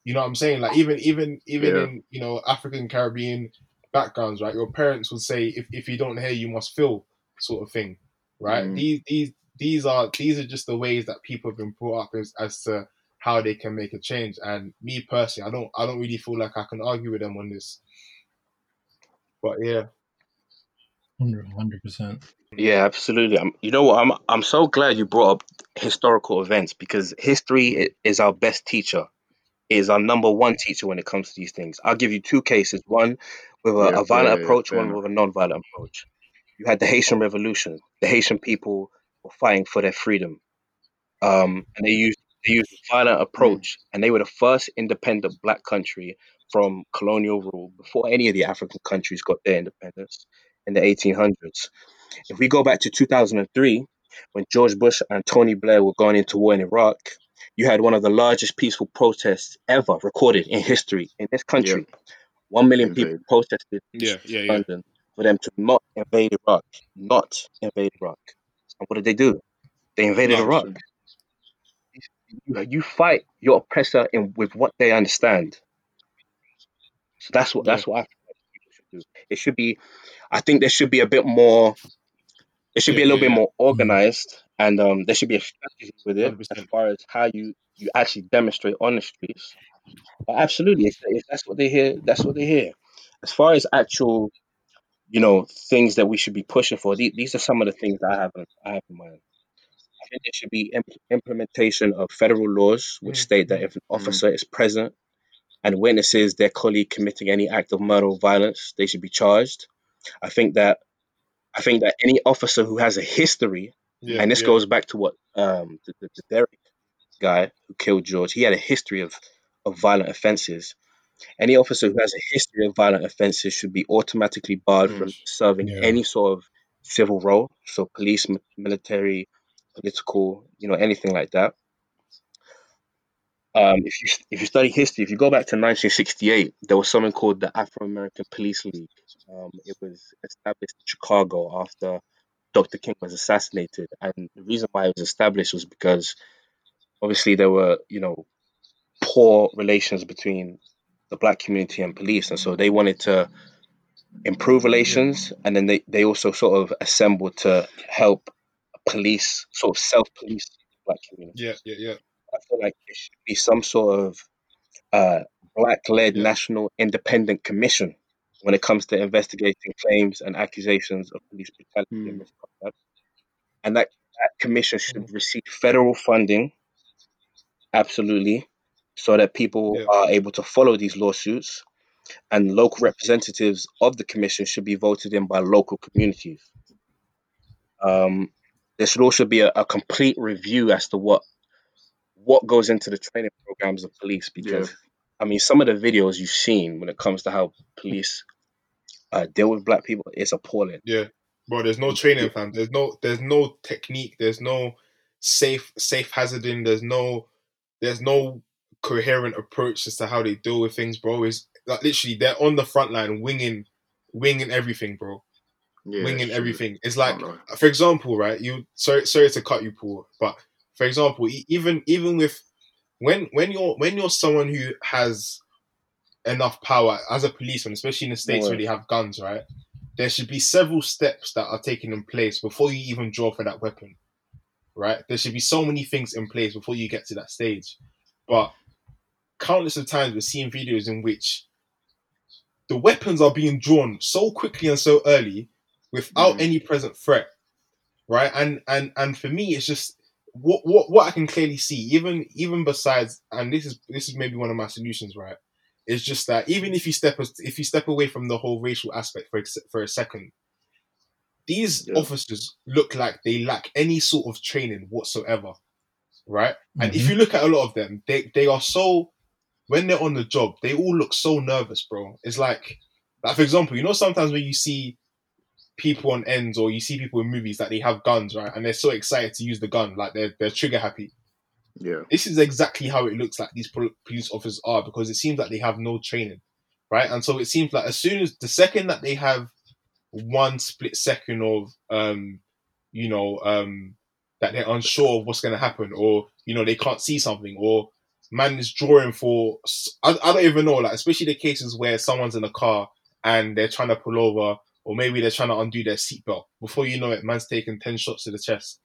you know what I'm saying? Like even even even yeah. in, you know, African Caribbean backgrounds, right? Your parents would say, if, if you don't hear, you must feel, sort of thing, right? Mm. These these these are these are just the ways that people have been brought up as, as to how they can make a change. And me personally, I don't I don't really feel like I can argue with them on this. But yeah, one hundred percent. Yeah, absolutely. I'm, you know what? I'm I'm so glad you brought up historical events, because history is our best teacher, is our number one teacher when it comes to these things. I'll give you two cases, one with a, yeah, a violent yeah, approach, yeah, one with a non-violent approach. You had the Haitian Revolution. The Haitian people were fighting for their freedom. Um, and they used they used a violent approach, and they were the first independent black country from colonial rule before any of the African countries got their independence in the eighteen hundreds. If we go back to two thousand three, when George Bush and Tony Blair were going into war in Iraq, you had one of the largest peaceful protests ever recorded in history in this country. Yeah. One million Indeed. people protested yeah, yeah, in yeah. London for them to not invade Iraq, not invade Iraq. And what did they do? They invaded Iraq. Iraq. You, you fight your oppressor in, with what they understand. So that's what yeah. that's what I think people should do. It should be, I think there should be a bit more. It should yeah, be a little yeah, bit yeah. more organized, and um, there should be a strategy with it one hundred percent as far as how you, you actually demonstrate on the streets. But absolutely, if, if that's what they hear, that's what they hear. As far as actual, you know, things that we should be pushing for, these, these are some of the things that I have I have in mind. I think there should be imp- implementation of federal laws which state that if an officer is present and witnesses their colleague committing any act of murder or violence, they should be charged. I think that I think that any officer who has a history, yeah, and this yeah. goes back to what um, the, the, the Derek guy who killed George, he had a history of, of violent offenses. Any officer who has a history of violent offenses should be automatically barred mm. from serving yeah. any sort of civil role, so police, m- military, political, you know, anything like that. Um, if you if you study history, if you go back to nineteen sixty-eight, there was something called the Afro-American Police League. Um, it was established in Chicago after Doctor King was assassinated, and the reason why it was established was because obviously there were, you know, poor relations between the black community and police, and so they wanted to improve relations, and then they, they also sort of assembled to help police, sort of self-police the black community. Yeah, yeah, yeah. I feel like there should be some sort of uh, black-led yeah. national independent commission when it comes to investigating claims and accusations of police brutality mm. and misconduct. And that, that commission should receive federal funding, absolutely, so that people yeah. are able to follow these lawsuits. And local representatives of the commission should be voted in by local communities. Um, there should also be a, a complete review as to what what goes into the training programs of police, because yeah. I mean, some of the videos you've seen when it comes to how police uh, deal with black people, it's appalling. Yeah, bro, there's no training, fam. There's no, there's no technique. There's no safe, safe hazarding. There's no, there's no coherent approach as to how they deal with things, bro. It's like literally they're on the front line, winging, winging everything, bro. Yeah, winging everything. It's like, for example, right? You sorry, sorry to cut you, Paul, but. For example, even even with when when you're when you're someone who has enough power as a policeman, especially in the States no where they have guns, right? There should be several steps that are taken in place before you even draw for that weapon, right? There should be so many things in place before you get to that stage. But countless of times we're seeing videos in which the weapons are being drawn so quickly and so early without mm. any present threat, right? And and and for me, it's just. What, what what I can clearly see, even even besides, and this is this is maybe one of my solutions, right? It's just that even if you step if you step away from the whole racial aspect for for a second, these yeah. officers look like they lack any sort of training whatsoever, right? Mm-hmm. And if you look at a lot of them, they they are so when they're on the job, they all look so nervous, bro. It's like, like for example, you know, sometimes when you see people on ends or you see people in movies that they have guns, right? And they're so excited to use the gun, like they're they're trigger happy. Yeah. This is exactly how it looks like these police officers are, because it seems like they have no training, right? And so it seems like as soon as the second that they have one split second of, um, you know, um, that they're unsure of what's going to happen, or, you know, they can't see something, or man is drawing for, I, I don't even know, like, especially the cases where someone's in a car and they're trying to pull over, or maybe they're trying to undo their seatbelt. Before you know it, man's taking ten shots to the chest,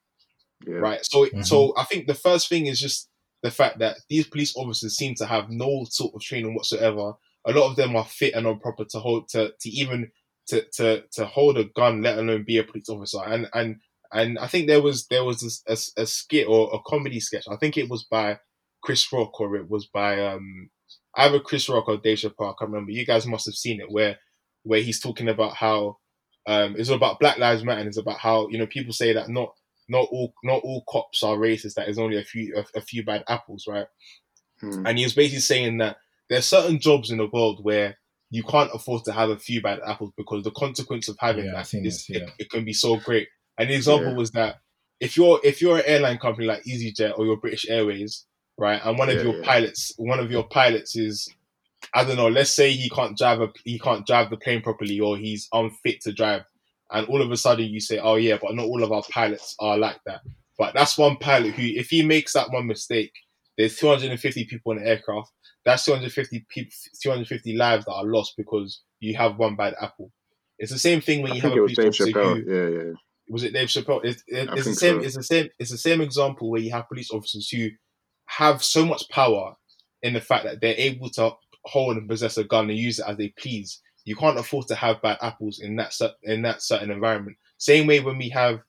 yeah. right? So, mm-hmm. so I think the first thing is just the fact that these police officers seem to have no sort of training whatsoever. A lot of them are fit and on proper to hold to to even to to to hold a gun, let alone be a police officer. And and and I think there was there was a, a, a skit or a comedy sketch. I think it was by Chris Rock or it was by um either Chris Rock or Dave Chappelle. I can't remember. You guys must have seen it, where where he's talking about how um it's about Black Lives Matter. And it's about how, you know, people say that not not all not all cops are racist. That is only a few a, a few bad apples, right? Hmm. And he was basically saying that there are certain jobs in the world where you can't afford to have a few bad apples because the consequence of having yeah, that is yeah. it, it can be so great. And the example yeah. was that if you're if you're an airline company like EasyJet or your British Airways, right, and one of yeah, your yeah. pilots, one of your pilots is, I don't know, let's say he can't drive a he can't drive the plane properly or he's unfit to drive, and all of a sudden you say, oh yeah, but not all of our pilots are like that. But that's one pilot who, if he makes that one mistake, there's two hundred fifty people in the aircraft. That's two hundred fifty people, two hundred fifty lives that are lost because you have one bad apple. It's the same thing when I you have a police officer who, yeah, yeah. was it Dave Chappelle? It's, it, it's the same. So. It's the same. It's the same example where you have police officers who have so much power in the fact that they're able to hold and possess a gun and use it as they please. You can't afford to have bad apples in that in that certain environment. Same way when we have,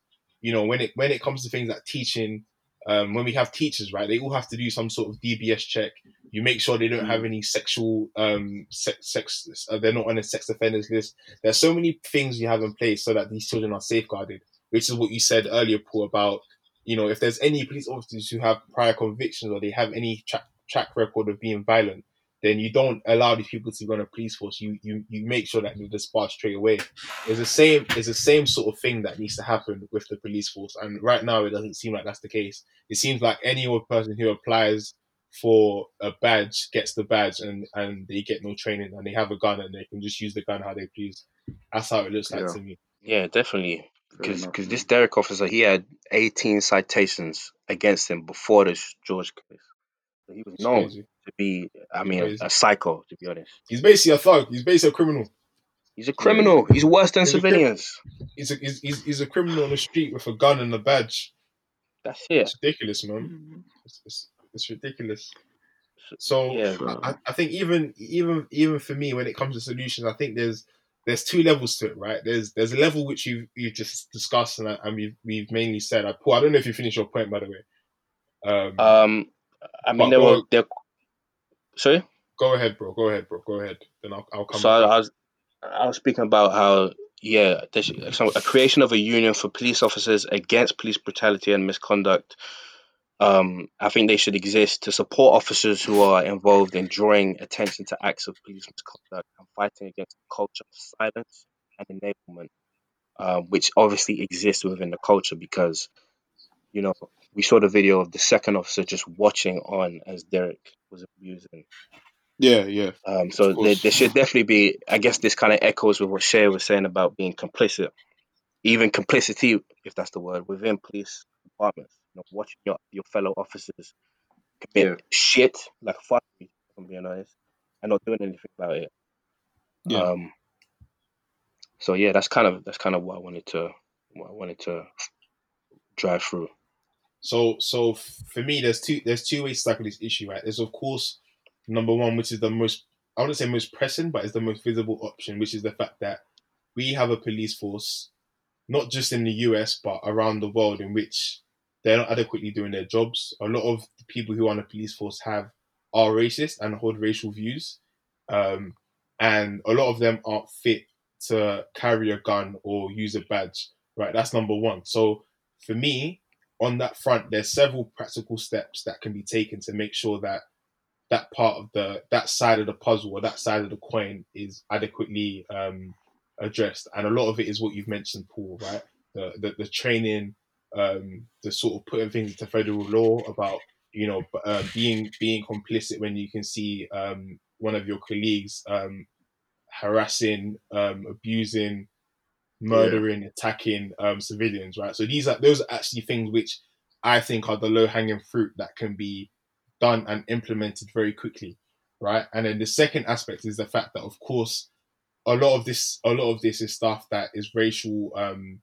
you know, when it when it comes to things like teaching. Um, when we have teachers, right, they all have to do some sort of D B S check. You make sure they don't have any sexual, um, sex, sex uh, they're not on a sex offenders list. There's so many things you have in place so that these children are safeguarded, which is what you said earlier, Paul, about, you know, if there's any police officers who have prior convictions or they have any tra- track record of being violent, then you don't allow these people to go on a police force. You you you make sure that they're dispatched straight away. It's the same it's the same sort of thing that needs to happen with the police force. And right now, it doesn't seem like that's the case. It seems like any old person who applies for a badge gets the badge, and, and they get no training, and they have a gun, and they can just use the gun how they please. That's how it looks like yeah. to me. Yeah, definitely. Because because this Derek officer, he had eighteen citations against him before this George case. So he was known to be, I mean, a, a psycho, to be honest. He's basically a thug. He's basically a criminal. He's a criminal. He's worse than he's civilians. A, he's, a, he's, he's a criminal on the street with a gun and a badge. That's it. It's ridiculous, man. It's, it's, it's ridiculous. So yeah, I, I think even even even for me, when it comes to solutions, I think there's there's two levels to it, right? There's there's a level which you've, you've just discussed and, I, and we've, we've mainly said. I, Paul, I don't know if you finished your point, by the way. Um, um I mean, there were... There, Sorry? Go ahead, bro. Go ahead, bro. Go ahead. Then I'll, I'll come So I, I was I was speaking about how, yeah, so a creation of a union for police officers against police brutality and misconduct. Um, I think they should exist to support officers who are involved in drawing attention to acts of police misconduct and fighting against the culture of silence and enablement, uh, which obviously exists within the culture because, you know, we saw the video of the second officer just watching on as Derek was abusing. Yeah, yeah. Um, so there, there should definitely be, I guess this kind of echoes with what Shay was saying about being complicit. Even complicity, if that's the word, within police departments. You know, watching your, your fellow officers commit yeah. shit, like fuck me, if I'm being honest, and not doing anything about it. Yeah. Um, so yeah, that's kind of that's kind of what I wanted to what I wanted to drive through. So, so for me, there's two there's two ways to tackle this issue, right? There's of course number one, which is the most I wouldn't say most pressing, but it's the most visible option, which is the fact that we have a police force, not just in the U S but around the world, in which they're not adequately doing their jobs. A lot of the people who are on the police force have are racist and hold racial views, um, and a lot of them aren't fit to carry a gun or use a badge, right? That's number one. So for me, on that front, there's several practical steps that can be taken to make sure that that part of the, that side of the puzzle or that side of the coin is adequately um, addressed. And a lot of it is what you've mentioned, Paul, right? The the, the training, um, the sort of putting things into federal law about, you know, uh, being being complicit when you can see um, one of your colleagues um, harassing, um, abusing, murdering, yeah. attacking um, civilians, right? So these are those are actually things which I think are the low-hanging fruit that can be done and implemented very quickly, right? And then the second aspect is the fact that, of course, a lot of this, a lot of this is stuff that is racial. Um,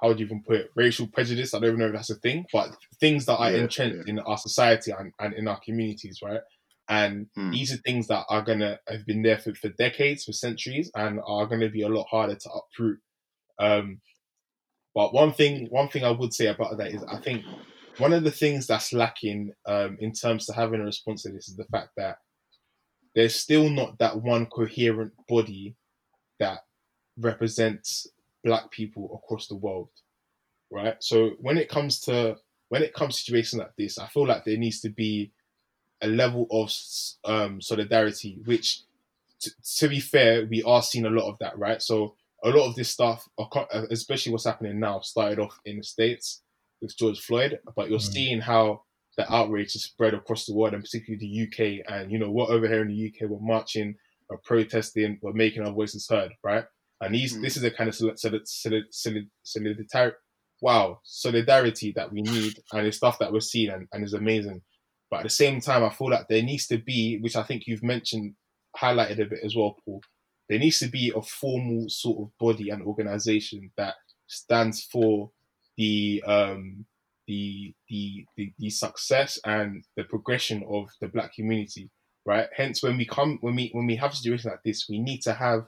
how would you even put it? Racial prejudice. I don't even know if that's a thing, but things that are yeah, entrenched yeah. in our society and, and in our communities, right? And mm. these are things that are going to have been there for, for decades, for centuries, and are going to be a lot harder to uproot. Um, but one thing, one thing I would say about that is I think one of the things that's lacking um, in terms of having a response to this is the fact that there's still not that one coherent body that represents Black people across the world, right? So when it comes to when it comes to situations like this, I feel like there needs to be a level of um, solidarity, which, t- to be fair, we are seeing a lot of that, right? So a lot of this stuff, especially what's happening now, started off in the States with George Floyd, but you're mm. seeing how the outrage has spread across the world, and particularly the U K. And, you know, we're over here in the U K, we're marching, we're protesting, we're making our voices heard, right? And these, mm. this is the kind of solid, solid, solid, solid, solidar- wow, solidarity that we need, and it's stuff that we're seeing and, and is amazing. But at the same time, I feel like there needs to be, which I think you've mentioned, highlighted a bit as well, Paul, there needs to be a formal sort of body and organisation that stands for the um, the, the the the success and the progression of the Black community, right? Hence, when we come, when we when we have a situation like this, we need to have.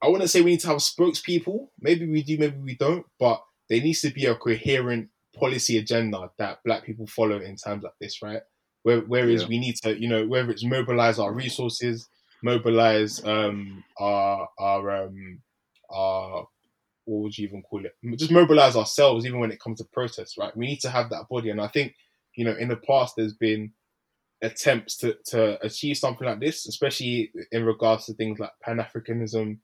I wouldn't say we need to have spokespeople. Maybe we do, maybe we don't. But there needs to be a coherent policy agenda that Black people follow in times like this, right? Where, whereas yeah. we need to, you know, whether it's mobilize our resources, mobilize um, our our um, our what would you even call it? Just mobilize ourselves, even when it comes to protests, right? We need to have that body. And I think, you know, in the past, there's been attempts to to achieve something like this, especially in regards to things like Pan-Africanism.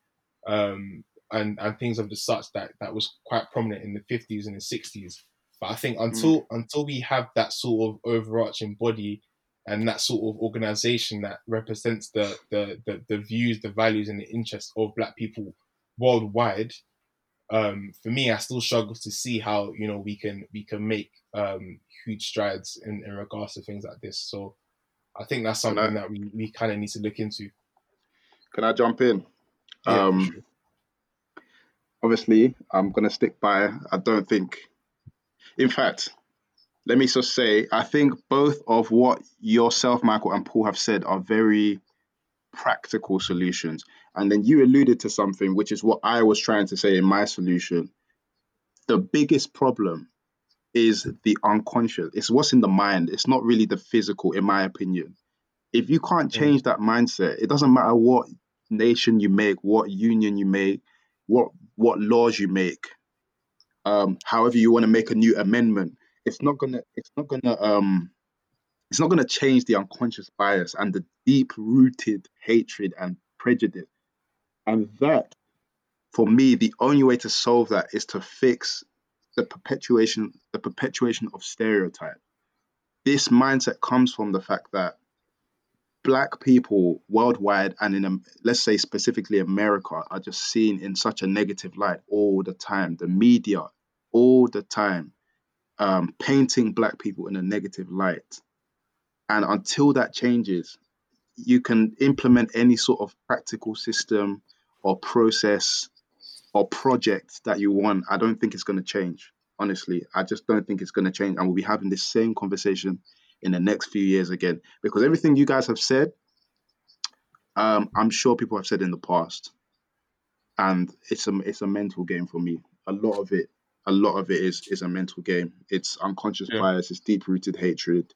Um, and, and things of the such that, that was quite prominent in the fifties and the sixties. But I think until mm. until we have that sort of overarching body and that sort of organisation that represents the, the, the, the views, the values and the interests of Black people worldwide, um, for me, I still struggle to see how, you know, we can we can make um, huge strides in, in regards to things like this. So I think that's something I, that we, we kind of need to look into. Can I jump in? Yeah, um, sure. Obviously, I'm going to stick by, I don't think, in fact, let me just say, I think both of what yourself, Michael, and Paul have said are very practical solutions. And then you alluded to something, which is what I was trying to say in my solution. The biggest problem is the unconscious. It's what's in the mind. It's not really the physical, in my opinion. If you can't change that mindset, it doesn't matter what nation you make, what union you make, what what laws you make, um, however you want to make a new amendment, it's not gonna it's not gonna um it's not gonna change the unconscious bias and the deep rooted hatred and prejudice. And that, for me, the only way to solve that is to fix the perpetuation the perpetuation of stereotype. This mindset comes from the fact that Black people worldwide, and in, let's say specifically America, are just seen in such a negative light all the time. The media, all the time, um, painting Black people in a negative light. And until that changes, you can implement any sort of practical system or process or project that you want. I don't think it's going to change, honestly. I just don't think it's going to change. And we'll be having this same conversation in the next few years again, because everything you guys have said, um, I'm sure people have said in the past, and it's a it's a mental game for me. A lot of it, a lot of it is is a mental game. It's unconscious yeah. bias, it's deep rooted hatred,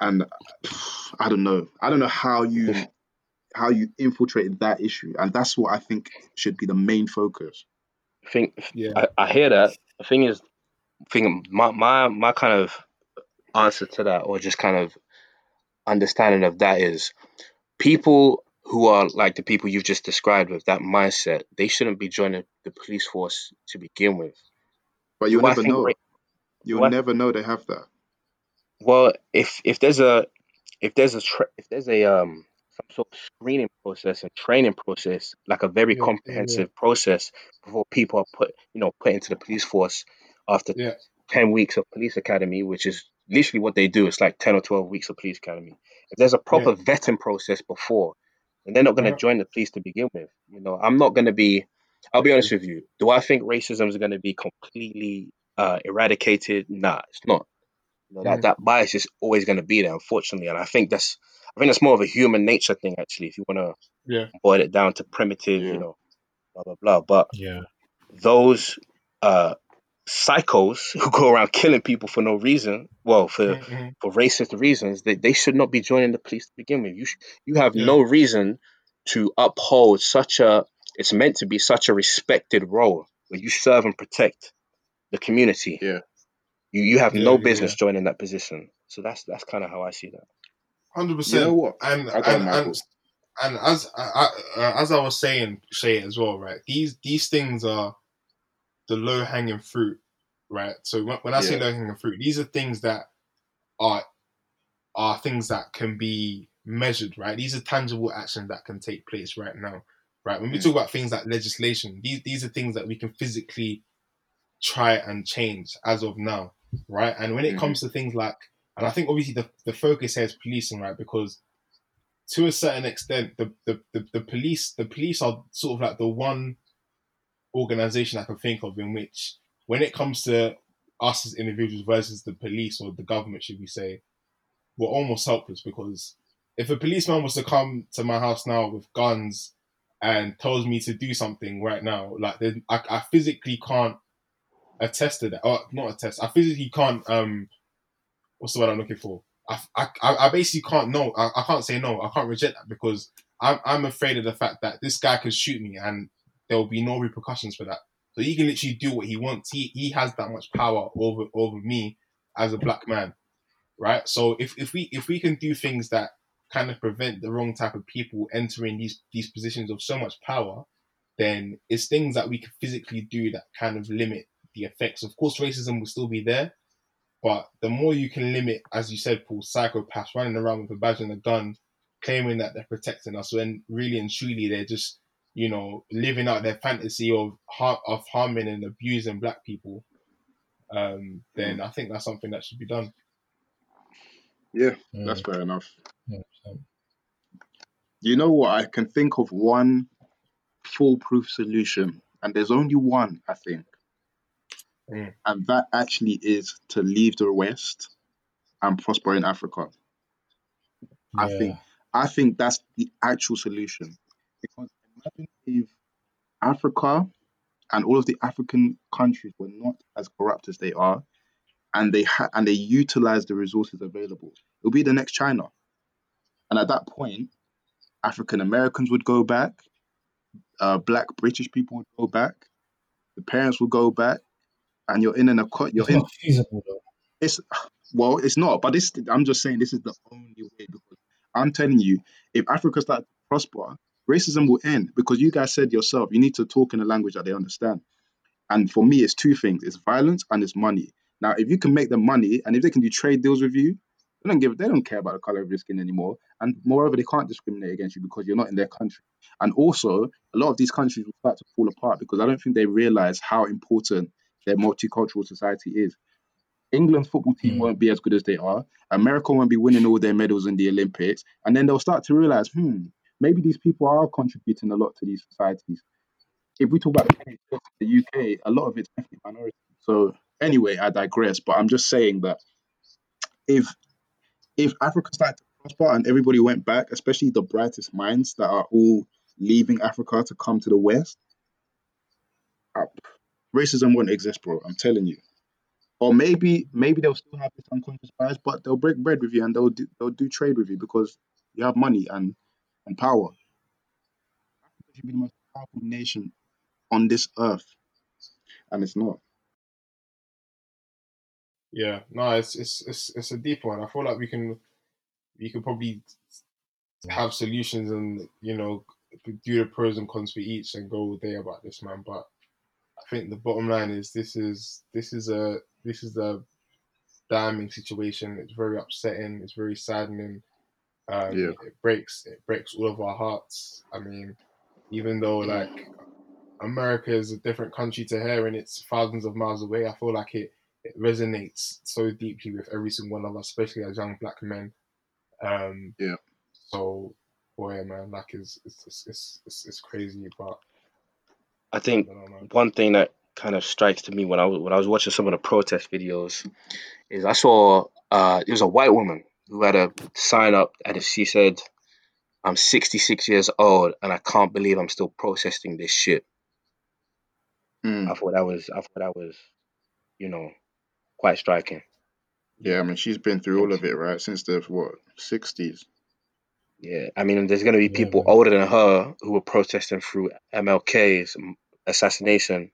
and I don't know, I don't know how you how you infiltrate that issue, and that's what I think should be the main focus. I think yeah. I, I hear that. The thing is, thing my my my kind of answer to that, or just kind of understanding of that, is people who are like the people you've just described with that mindset, they shouldn't be joining the police force to begin with. But you'll never know. You'll never know they have that. Well, if if there's a if there's a tra- if there's a um some sort of screening process and training process, like a very yeah, comprehensive yeah. process before people are put you know put into the police force after yeah. ten weeks of police academy, which is literally what they do. It's like ten or twelve weeks of police academy. If there's a proper yeah. vetting process before, then they're not going to yeah. join the police to begin with. You know, I'm not going to be, I'll be honest with you. Do I think racism is going to be completely uh, eradicated? Nah, it's not. You know, mm-hmm. that, that bias is always going to be there, unfortunately. And I think that's I think that's more of a human nature thing, actually, if you want to yeah. boil it down to primitive, yeah. you know, blah, blah, blah. But yeah. those uh, psychos who go around killing people for no reason, well, for mm-hmm. for racist reasons, they, they should not be joining the police to begin with. You sh- you have yeah. no reason to uphold such a, it's meant to be such a respected role where you serve and protect the community. Yeah. You you have yeah, no business yeah. joining that position. So that's that's kind of how I see that. one hundred percent. You know what? And I and, and, and as I, I, as I was saying, Shay, as well, right? These these things are the low hanging fruit, right? So when, when I yeah. say low hanging fruit, these are things that are are things that can be measured, right? These are tangible actions that can take place right now, right? When we mm. talk about things like legislation, these these are things that we can physically try and change as of now. Right, and when it mm-hmm. comes to things like, and I think obviously the, the focus here is policing, right? Because to a certain extent, the, the, the, the police the police are sort of like the one organization I can think of in which, when it comes to us as individuals versus the police or the government, should we say, we're almost helpless. Because if a policeman was to come to my house now with guns and tells me to do something right now, like I, I physically can't. Attest to that, or not attest. I physically can't. Um, what's the word I'm looking for? I, I, I basically can't. No, I, I can't say no. I can't reject that because I'm, I'm afraid of the fact that this guy could shoot me and there will be no repercussions for that. So he can literally do what he wants. He, he has that much power over over me as a black man, right? So if if we if we can do things that kind of prevent the wrong type of people entering these these positions of so much power, then it's things that we can physically do that kind of limit the effects. Of course, racism will still be there, but the more you can limit, as you said, Paul, psychopaths running around with a badge and a gun, claiming that they're protecting us, when really and truly they're just, you know, living out their fantasy of har- of harming and abusing black people. Um, then mm. I think that's something that should be done. Yeah, mm. that's fair enough. Yeah. You know what? I can think of one foolproof solution, and there's only one, I think. Mm. And that actually is to leave the West and prosper in Africa. Yeah. I think I think that's the actual solution. Because imagine if Africa and all of the African countries were not as corrupt as they are, and they ha- and they utilize the resources available, it'll be the next China. And at that point, African Americans would go back, uh, Black British people would go back, the parents would go back. And you're in an economy. You're it's in. Not feasible, though. It's well, it's not. But this, I'm just saying, this is the only way. Because I'm telling you, if Africa starts to prosper, racism will end. Because you guys said yourself, you need to talk in a language that they understand. And for me, it's two things: it's violence and it's money. Now, if you can make them money, and if they can do trade deals with you, they don't give. They don't care about the color of your skin anymore. And moreover, they can't discriminate against you because you're not in their country. And also, a lot of these countries will start to fall apart because I don't think they realize how important their multicultural society is. England's football team mm. won't be as good as they are. America won't be winning all their medals in the Olympics. And then they'll start to realize, hmm, maybe these people are contributing a lot to these societies. If we talk about the U K, a lot of it's ethnic minority. So anyway, I digress. But I'm just saying that if if Africa started to prosper and everybody went back, especially the brightest minds that are all leaving Africa to come to the West, up. Racism won't exist, bro. I'm telling you. Or maybe, maybe they'll still have this unconscious bias, but they'll break bread with you and they'll do, they'll do trade with you because you have money and and power. Africa should be the most powerful nation on this earth, and it's not. Yeah, no, it's it's it's it's a deep one. I feel like we can we can probably have solutions and, you know, do the pros and cons for each and go all day about this, man, but. I think the bottom line is this is this is a this is a damning situation. It's very upsetting. It's very saddening. Um, yeah. It breaks it breaks all of our hearts. I mean, even though like America is a different country to here and it's thousands of miles away, I feel like it, it resonates so deeply with every single one of us, especially as young black men. Um, yeah. So, boy, man, like it's it's it's it's, it's crazy, but. I think one thing that kind of strikes to me when I was, when I was watching some of the protest videos is I saw uh, it was a white woman who had a sign up and she said, "I'm sixty-six years old and I can't believe I'm still processing this shit." Mm. I thought that was, I thought that was, you know, quite striking. Yeah, I mean, she's been through all of it, right? Since the, what, sixties? Yeah, I mean, there's going to be people yeah, older than her who were protesting through M L K's assassination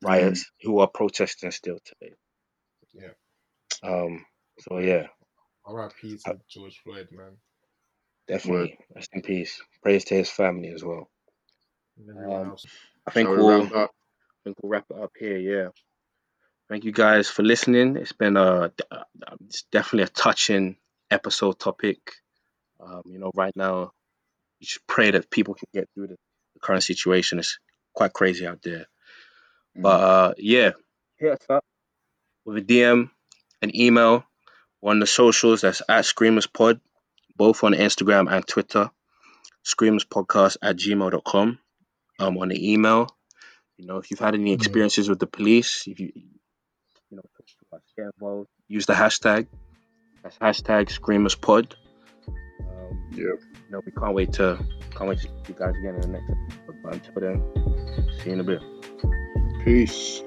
riots mm. who are protesting still today. Yeah. Um. So, yeah. R I P to uh, George Floyd, man. Definitely. Word. Rest in peace. Praise to his family as well. Um, I think we'll, we'll I think we'll wrap it up here, yeah. Thank you guys for listening. It's been a, it's definitely a touching episode topic. Um, you know, right now, you should pray that people can get through the, the current situation. It's quite crazy out there. Mm-hmm. But uh, yeah, hit us up with a D M, an email. We're on the socials. That's at Screamers Pod, both on Instagram and Twitter. Screamers Podcast at gmail dot com. Um, on the email, you know, if you've had any experiences mm-hmm. with the police, if you You know, get involved. Use the hashtag. That's hashtag ScreamersPod. Um, yeah. You know, we can't wait to can't wait to see you guys again in the next episode. But until then, see you in a bit. Peace.